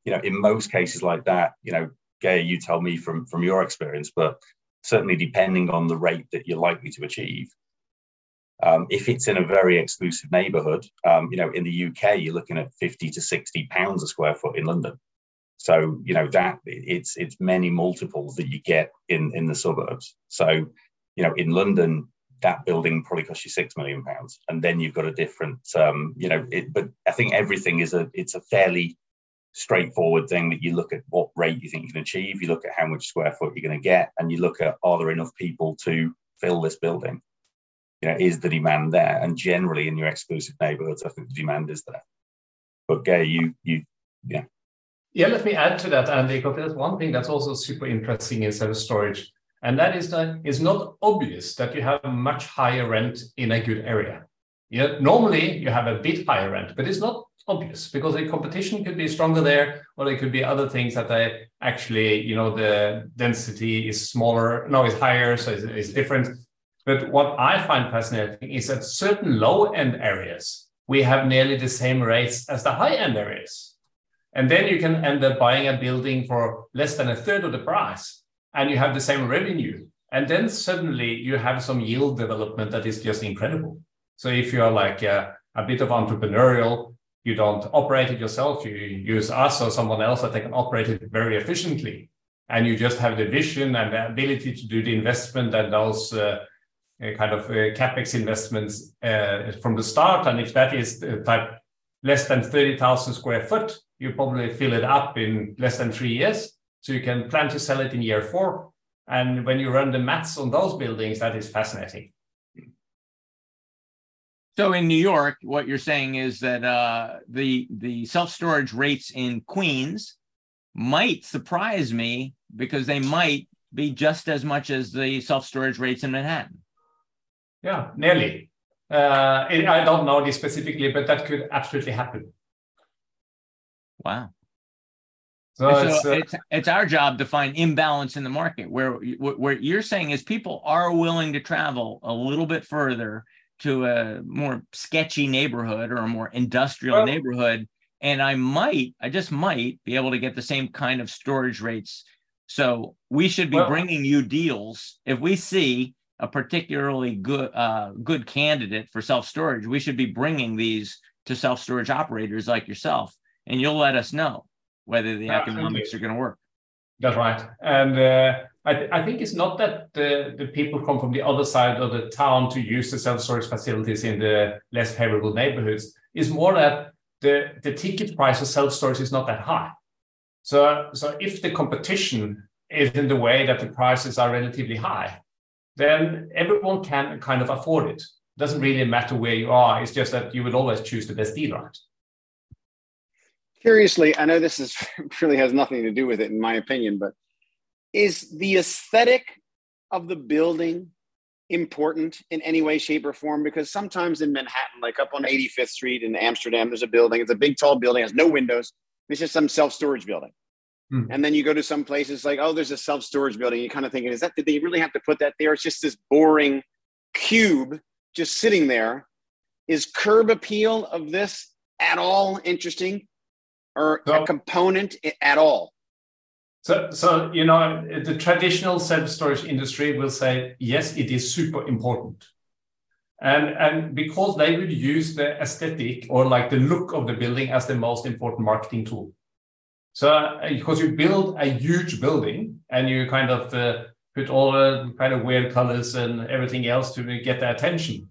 you know, in most cases like that, you know, Geir, you tell me from your experience, but certainly depending on the rate that you're likely to achieve, if it's in a very exclusive neighborhood, you know, in the UK, you're looking at £50 to £60 a square foot in London. So, you know, that it's many multiples that you get in the suburbs. So, you know, in London, that building probably costs you £6 million. And then you've got a different, you know, but I think everything it's a fairly straightforward thing that you look at what rate you think you can achieve. You look at how much square foot you're going to get, and you look at, are there enough people to fill this building? You know, is the demand there? And generally in your exclusive neighborhoods, I think the demand is there. But Geir, yeah. Yeah, let me add to that, Andy, because there's one thing that's also super interesting in self-storage, and that is that it's not obvious that you have a much higher rent in a good area. You know, normally, you have a bit higher rent, but it's not obvious, because the competition could be stronger there, or there could be other things that they actually, you know, the density is smaller, no, it's higher, so it's different. But what I find fascinating is that certain low-end areas, we have nearly the same rates as the high-end areas. And then you can end up buying a building for less than a third of the price, and you have the same revenue. And then suddenly you have some yield development that is just incredible. So if you're like a bit of entrepreneurial, you don't operate it yourself, you use us or someone else that they can operate it very efficiently. And you just have the vision and the ability to do the investment and those CapEx investments from the start. And if that is type less than 30,000 square foot, you probably fill it up in less than 3 years. So you can plan to sell it in year 4. And when you run the maths on those buildings, that is fascinating. So in New York, what you're saying is that the self-storage rates in Queens might surprise me, because they might be just as much as the self-storage rates in Manhattan. Yeah, nearly. I don't know this specifically, but that could absolutely happen. Wow. So it's our job to find imbalance in the market. Where you're saying is people are willing to travel a little bit further to a more sketchy neighborhood or a more industrial neighborhood. And I just might be able to get the same kind of storage rates. So we should be bringing you deals. If we see a particularly good candidate for self-storage, we should be bringing these to self-storage operators like yourself, and you'll let us know whether the economics are going to work. That's right. And I think it's not that the people come from the other side of the town to use the self-storage facilities in the less favorable neighborhoods. It's more that the ticket price for self-storage is not that high. So if the competition is in the way that the prices are relatively high, then everyone can kind of afford it. It doesn't really matter where you are. It's just that you would always choose the best deal, right? Curiously, I know this is really has nothing to do with it in my opinion, but is the aesthetic of the building important in any way, shape, or form? Because sometimes in Manhattan, like up on 85th Street in Amsterdam, there's a building, it's a big, tall building, has no windows. It's just some self-storage building. Mm. And then you go to some places like, oh, there's a self-storage building. You're kind of thinking, did they really have to put that there? It's just this boring cube just sitting there. Is curb appeal of this at all interesting? Or a component at all? So you know, the traditional self-storage industry will say, yes, it is super important. And because they would use the aesthetic or like the look of the building as the most important marketing tool. So because you build a huge building and you kind of put all the kind of weird colors and everything else to get the attention.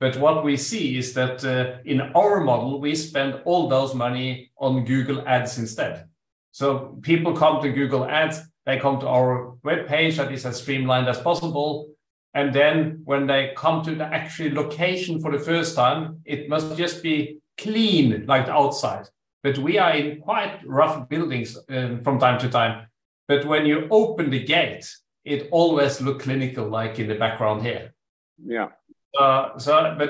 But what we see is that in our model, we spend all those money on Google Ads instead. So people come to Google Ads, they come to our webpage that is as streamlined as possible. And then when they come to the actual location for the first time, it must just be clean like the outside. But we are in quite rough buildings from time to time. But when you open the gate, it always looks clinical, like in the background here. Yeah. But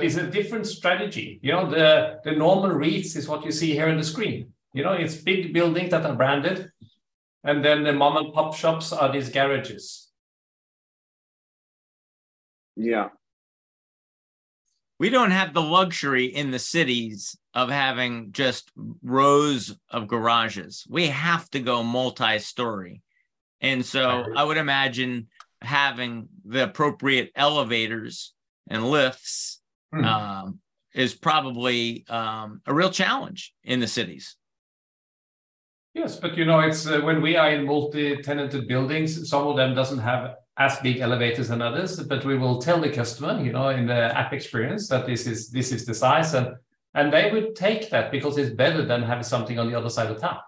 it's a different strategy. You know, the normal REITs is what you see here on the screen. You know, it's big buildings that are branded. And then the mom and pop shops are these garages. Yeah. We don't have the luxury in the cities of having just rows of garages. We have to go multi-story. And so I would imagine having the appropriate elevators and lifts is probably a real challenge in the cities. Yes, but you know, it's when we are in multi-tenanted buildings, some of them doesn't have as big elevators than others, but we will tell the customer, you know, in the app experience that this is the size, and they would take that because it's better than having something on the other side of town.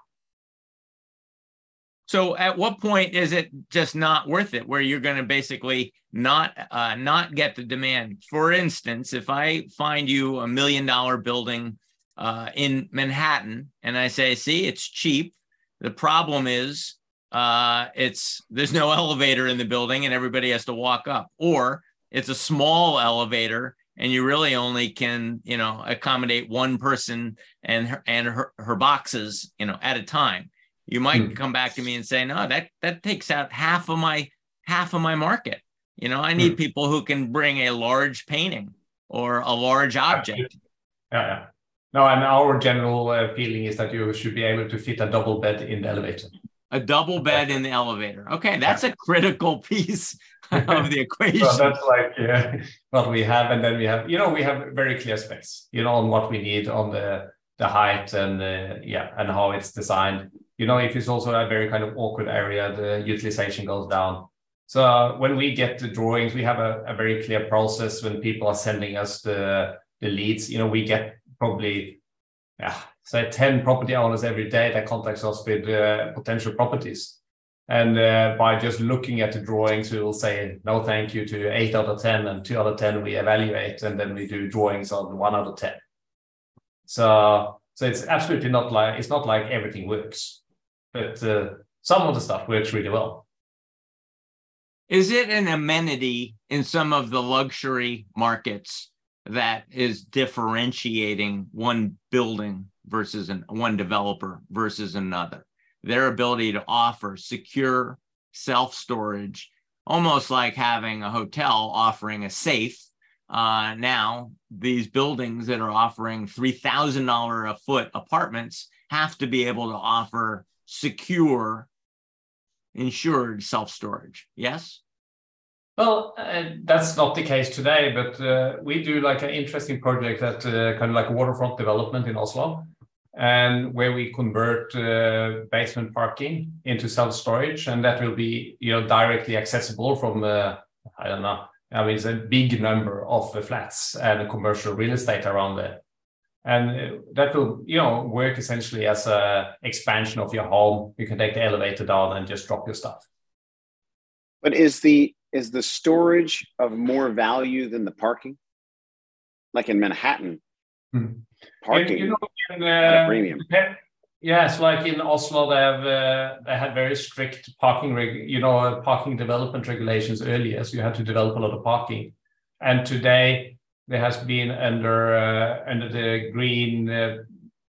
So at what point is it just not worth it, where you're going to basically not get the demand? For instance, if I find you a $1 million building in Manhattan and I say, see, it's cheap. The problem is there's no elevator in the building and everybody has to walk up, or it's a small elevator and you really only can, you know, accommodate one person and her boxes, you know, at a time. You might come back to me and say, no, that takes out half of my market. You know, I need people who can bring a large painting or a large object. Yeah. No, and our general feeling is that you should be able to fit a double bed in the elevator. A double bed in the elevator. Okay, that's a critical piece of the equation. So that's like what we have, and then we have very clear specs, you know, on what we need, on the height and and how it's designed. You know, if it's also a very kind of awkward area, the utilization goes down. So when we get the drawings, we have a very clear process. When people are sending us the leads, you know, we get probably 10 property owners every day that contacts us with potential properties. And by just looking at the drawings, we will say, no, thank you to 8 out of 10, and 2 out of 10 we evaluate, and then we do drawings on 1 out of 10. So it's absolutely not like everything works, but some of the stuff works really well. Is it an amenity in some of the luxury markets that is differentiating one building versus one developer versus another? Their ability to offer secure self-storage, almost like having a hotel offering a safe. Now, these buildings that are offering $3,000 a foot apartments have to be able to offer secure, insured self-storage. Yes? Well, that's not the case today, but we do like an interesting project that kind of like waterfront development in Oslo, and where we convert basement parking into self-storage, and that will be, you know, directly accessible from it's a big number of flats and commercial real estate around there, and that will, you know, work essentially as a expansion of your home. You can take the elevator down and just drop your stuff. But is the storage of more value than the parking? Like in Manhattan, parking at a premium. Yes, like in Oslo, they had very strict parking development regulations earlier, so you had to develop a lot of parking. And today, there has been under the green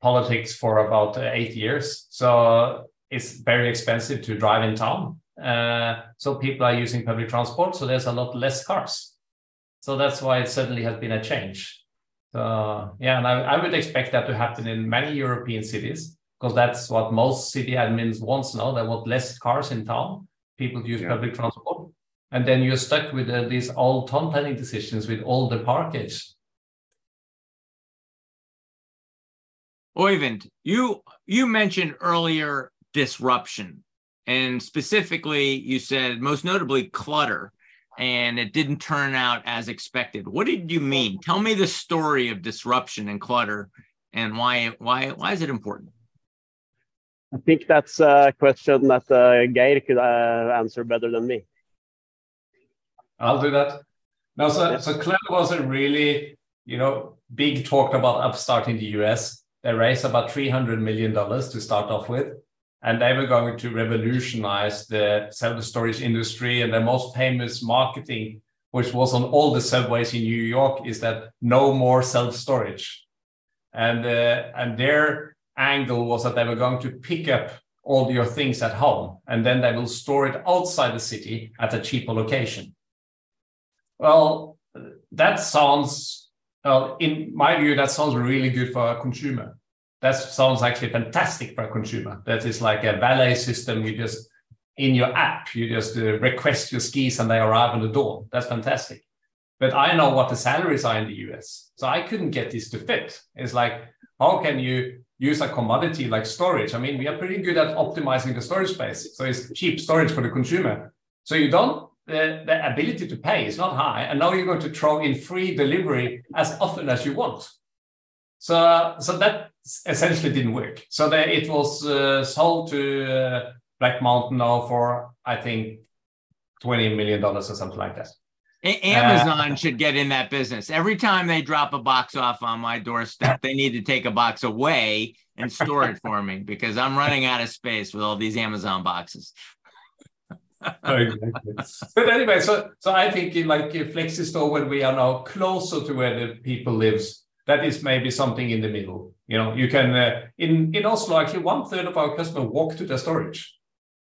politics for about 8 years, so it's very expensive to drive in town. So people are using public transport, so there's a lot less cars. So that's why it suddenly has been a change. And I would expect that to happen in many European cities, because that's what most city admins want now. They want less cars in town. People use public transport. And then you're stuck with these old town planning decisions with all the parkage. Øyvind, you mentioned earlier disruption. And specifically, you said most notably clutter, and it didn't turn out as expected. What did you mean? Tell me the story of disruption and clutter, and why is it important? I think that's a question that Geir could answer better than me. I'll do that. No, so clutter was a really, big talk about upstart in the US. They raised about $300 million to start off with. And they were going to revolutionize the self-storage industry. And their most famous marketing, which was on all the subways in New York, is that no more self-storage. And their angle was that they were going to pick up all your things at home, and then they will store it outside the city at a cheaper location. Well, in my view, that sounds really good for a consumer. That sounds actually fantastic for a consumer. That is like a valet system. In your app, you just request your skis and they arrive on the door. That's fantastic. But I know what the salaries are in the US. So I couldn't get this to fit. It's like, how can you use a commodity like storage? I mean, we are pretty good at optimizing the storage space. So it's cheap storage for the consumer. So the ability to pay is not high. And now you're going to throw in free delivery as often as you want. So that essentially didn't work. So it was sold to Black Mountain now for, I think, $20 million or something like that. Amazon should get in that business. Every time they drop a box off on my doorstep, they need to take a box away and store it for me, because I'm running out of space with all these Amazon boxes. Exactly. But anyway, so I think in like Flexistore, when we are now closer to where the people lives, that is maybe something in the middle. You know, you can in Oslo, actually 1/3 of our customers walk to their storage.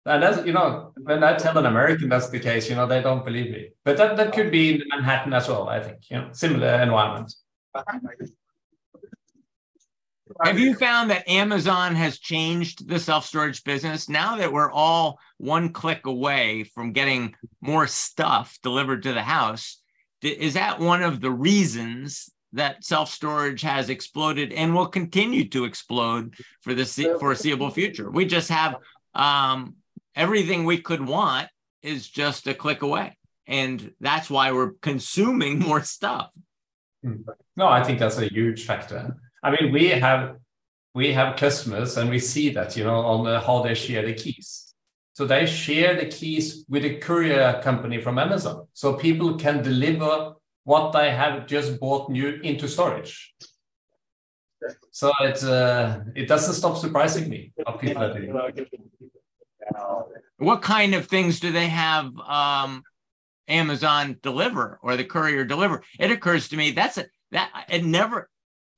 And that's, you know, when I tell an American that's the case, you know, they don't believe me. But that could be in Manhattan as well, I think, you know, similar environment. Have you found that Amazon has changed the self-storage business now that we're all one click away from getting more stuff delivered to the house? Is that one of the reasons that self-storage has exploded and will continue to explode for the foreseeable future? We just have everything we could want is just a click away. And that's why we're consuming more stuff. No, I think that's a huge factor. I mean, we have customers, and we see that, you know, on how they share the keys. So they share the keys with a courier company from Amazon. So people can deliver what they have just bought new into storage. So it doesn't stop surprising me how people are doing. What kind of things do they have Amazon deliver or the courier deliver? It occurs to me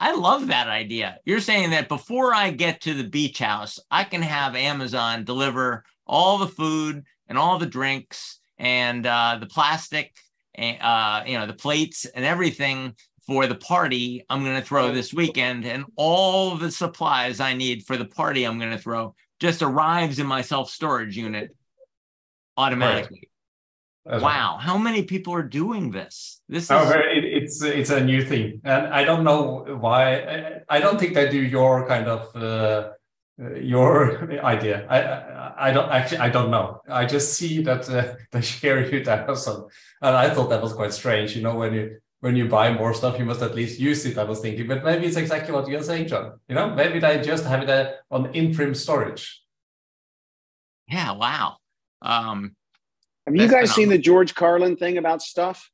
I love that idea. You're saying that before I get to the beach house, I can have Amazon deliver all the food and all the drinks and the plastic and you know, the plates and everything for the party I'm going to throw this weekend, and all the supplies I need for the party I'm going to throw just arrives in my self-storage unit automatically. Right. Wow, how many people are doing this? It's a new thing, and I don't know why. I don't think they do your kind of your idea. I don't know. I just see that they share you that person, and I thought that was quite strange. You know, when you buy more stuff, you must at least use it, I was thinking. But maybe it's exactly what you're saying, John. You know, maybe they just have it on interim storage. Yeah, wow. Have you guys seen the George Carlin thing about stuff?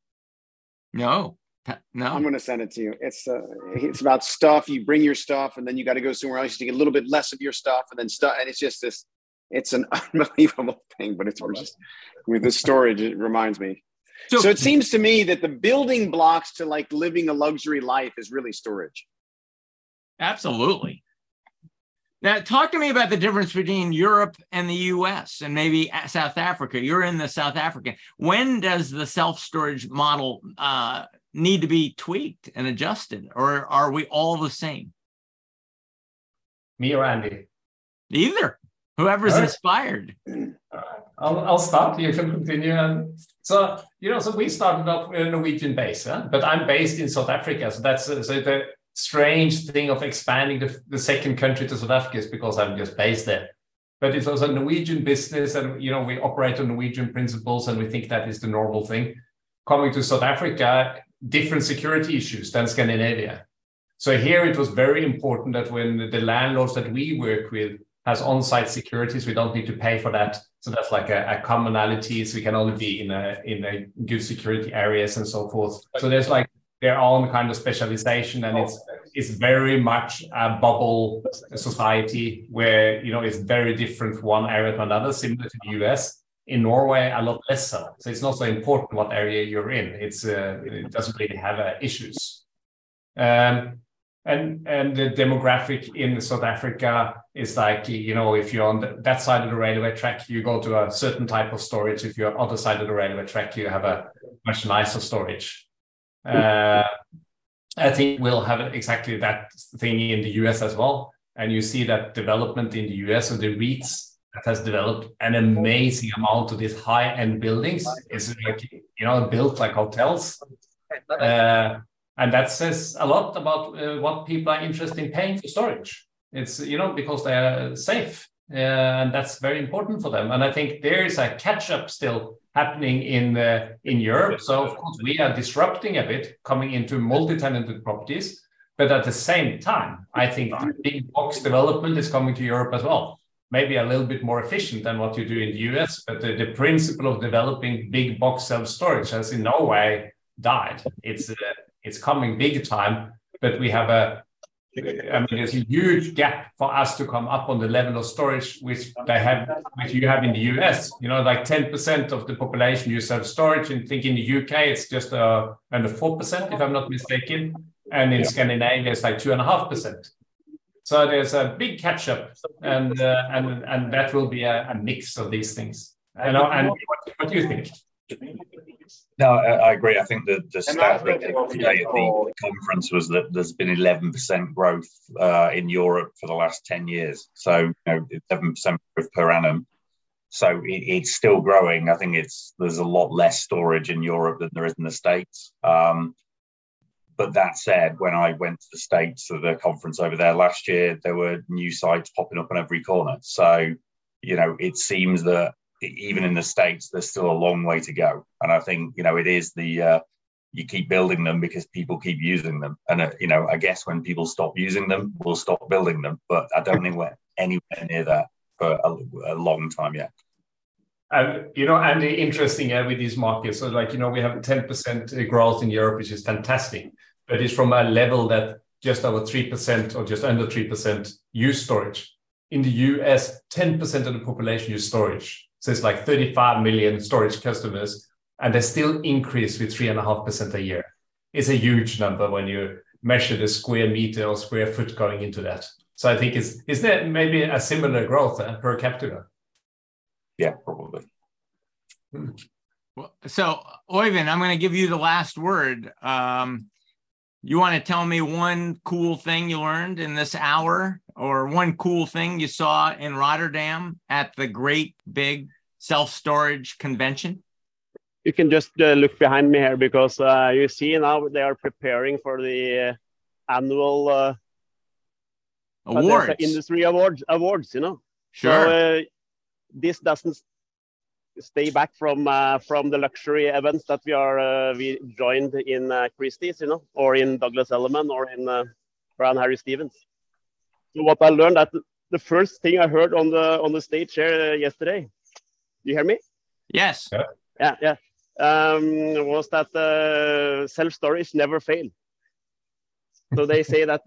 No. I'm going to send it to you. It's about stuff. You bring your stuff, and then you got to go somewhere else to get a little bit less of your stuff, and then stuff. And it's just this. It's an unbelievable thing, but it's just with the storage. It reminds me. So it seems to me that the building blocks to like living a luxury life is really storage. Absolutely. Now, talk to me about the difference between Europe and the U.S. and maybe South Africa. You're in the South African. When does the self-storage model need to be tweaked and adjusted, or are we all the same? Me or Andy? Either. Whoever's inspired. I'll start. You can continue. So, you know, so we started off in a Norwegian base, huh? But I'm based in South Africa. So that's the strange thing of expanding the second country to South Africa is because I'm just based there. But it's also a Norwegian business, and, you know, we operate on Norwegian principles, and we think that is the normal thing. Coming to South Africa, different security issues than Scandinavia. So here it was very important that when the landlords that we work with has on-site securities, we don't need to pay for that. So that's like a commonality. So we can only be in a good security areas and so forth. So there's like their own kind of specialization, and it's very much a bubble society where, you know, it's very different one area to another, similar to the US. In Norway, a lot less so. So it's not so important what area you're in. It doesn't really have issues. And the demographic in South Africa is like, you know, if you're on that side of the railway track, you go to a certain type of storage. If you're on the other side of the railway track, you have a much nicer storage. I think we'll have exactly that thing in the US as well. And you see that development in the US and the REITs that has developed an amazing amount of these high-end buildings. It's like, you know, built like hotels. And that says a lot about what people are interested in paying for storage. It's, you know, because they are safe, and that's very important for them. And I think there is a catch-up still happening in Europe. So, of course, we are disrupting a bit, coming into multi-tenanted properties. But at the same time, I think the big box development is coming to Europe as well. Maybe a little bit more efficient than what you do in the US, but the principle of developing big box self-storage has in no way died. It's coming big time, but we have a I mean, there's a huge gap for us to come up on the level of storage which they have, which you have in the US. You know, like 10% of the population use self-storage, and I think in the UK it's just under 4%, if I'm not mistaken, and in Scandinavia it's like 2.5%. So there's a big catch-up, and that will be a mix of these things. And what do you think? No, I agree. I think the stat that today at the conference was that there's been 11% growth in Europe for the last 10 years. So, you know, 7% growth per annum. So it's still growing. I think there's a lot less storage in Europe than there is in the States. But that said, when I went to the States at the conference over there last year, there were new sites popping up on every corner. So, you know, it seems that even in the States, there's still a long way to go. And I think, you know, it is the, you keep building them because people keep using them. And, you know, I guess when people stop using them, we'll stop building them. But I don't think we're anywhere near that for a long time yet. And, you know, Andy, interesting with these markets. So, like, you know, we have 10% growth in Europe, which is fantastic. But it's from a level that just over 3% or just under 3% use storage. In the US, 10% of the population use storage. So it's like 35 million storage customers, and they still increase with 3.5% a year. It's a huge number when you measure the square meter or square foot going into that. So I think is there maybe a similar growth per capita? Yeah, probably. Well, so Øyvind, I'm going to give you the last word. You want to tell me one cool thing you learned in this hour, or one cool thing you saw in Rotterdam at the great big self-storage convention? You can just look behind me here, because you see now they are preparing for the annual awards. Industry awards, you know. Sure. So, this doesn't stay back from the luxury events that we joined in Christie's, you know, or in Douglas Elliman, or in Brown Harris Stevens. So what I learned, that the first thing I heard on the stage here yesterday, do you hear me? Yes. Yeah. Was that self-storage never fail. So they say that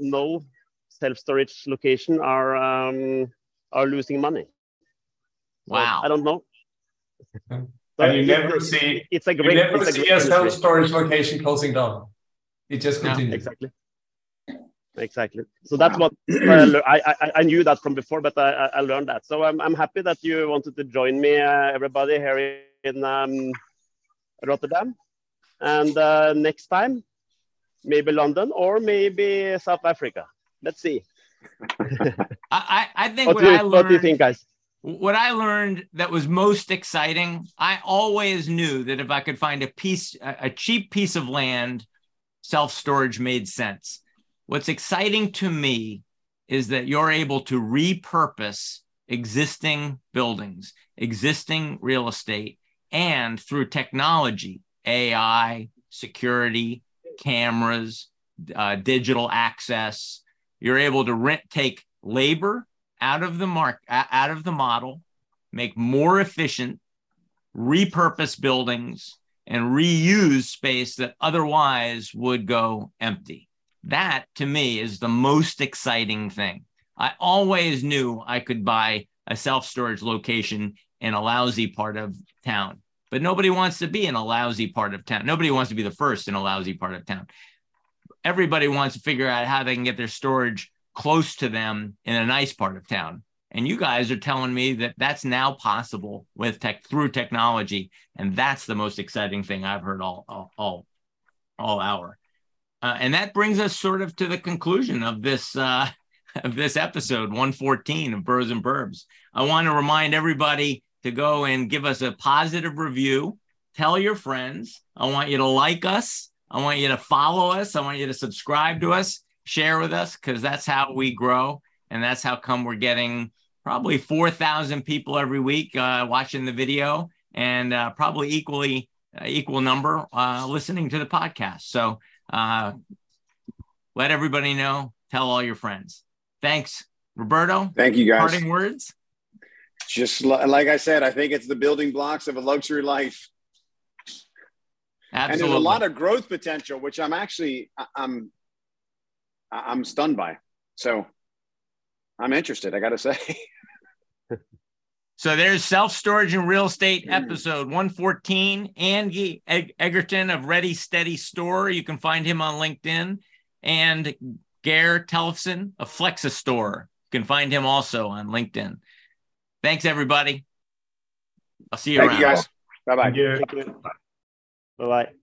no self-storage location are losing money. Wow. So I don't know. So and you never see a self-storage location closing down. It just continues. Exactly. So that's what I knew that from before, but I learned that. So I'm happy that you wanted to join me, everybody here in Rotterdam, and next time maybe London or maybe South Africa. Let's see. I think what do you think, guys? What I learned that was most exciting, I always knew that if I could find a cheap piece of land, self-storage made sense. What's exciting to me is that you're able to repurpose existing buildings, existing real estate, and through technology, AI, security, cameras, digital access, you're able to take labor out of the model, make more efficient, repurpose buildings, and reuse space that otherwise would go empty. That, to me, is the most exciting thing. I always knew I could buy a self-storage location in a lousy part of town, but nobody wants to be in a lousy part of town. Nobody wants to be the first in a lousy part of town. Everybody wants to figure out how they can get their storage close to them in a nice part of town. And you guys are telling me that that's now possible with through technology. And that's the most exciting thing I've heard all hour. And that brings us sort of to the conclusion of this episode 114 of Boroughs and Burbs. I want to remind everybody to go and give us a positive review. Tell your friends. I want you to like us. I want you to follow us. I want you to subscribe to us. Share with us, because that's how we grow. And that's how come we're getting probably 4,000 people every week watching the video, and probably equal number listening to the podcast. So let everybody know, tell all your friends. Thanks, Roberto. Thank you, guys. Parting words? Just like I said, I think it's the building blocks of a luxury life. Absolutely. And there's a lot of growth potential, which I'm I'm stunned by. So I'm interested, I got to say. So there's Self-Storage and Real Estate episode 114. Andy Egerton of Ready Steady Store. You can find him on LinkedIn. And Geir Tellefsen of Flexistore. You can find him also on LinkedIn. Thanks, everybody. I'll see you around. Thank you, guys. Bye-bye. Bye-bye.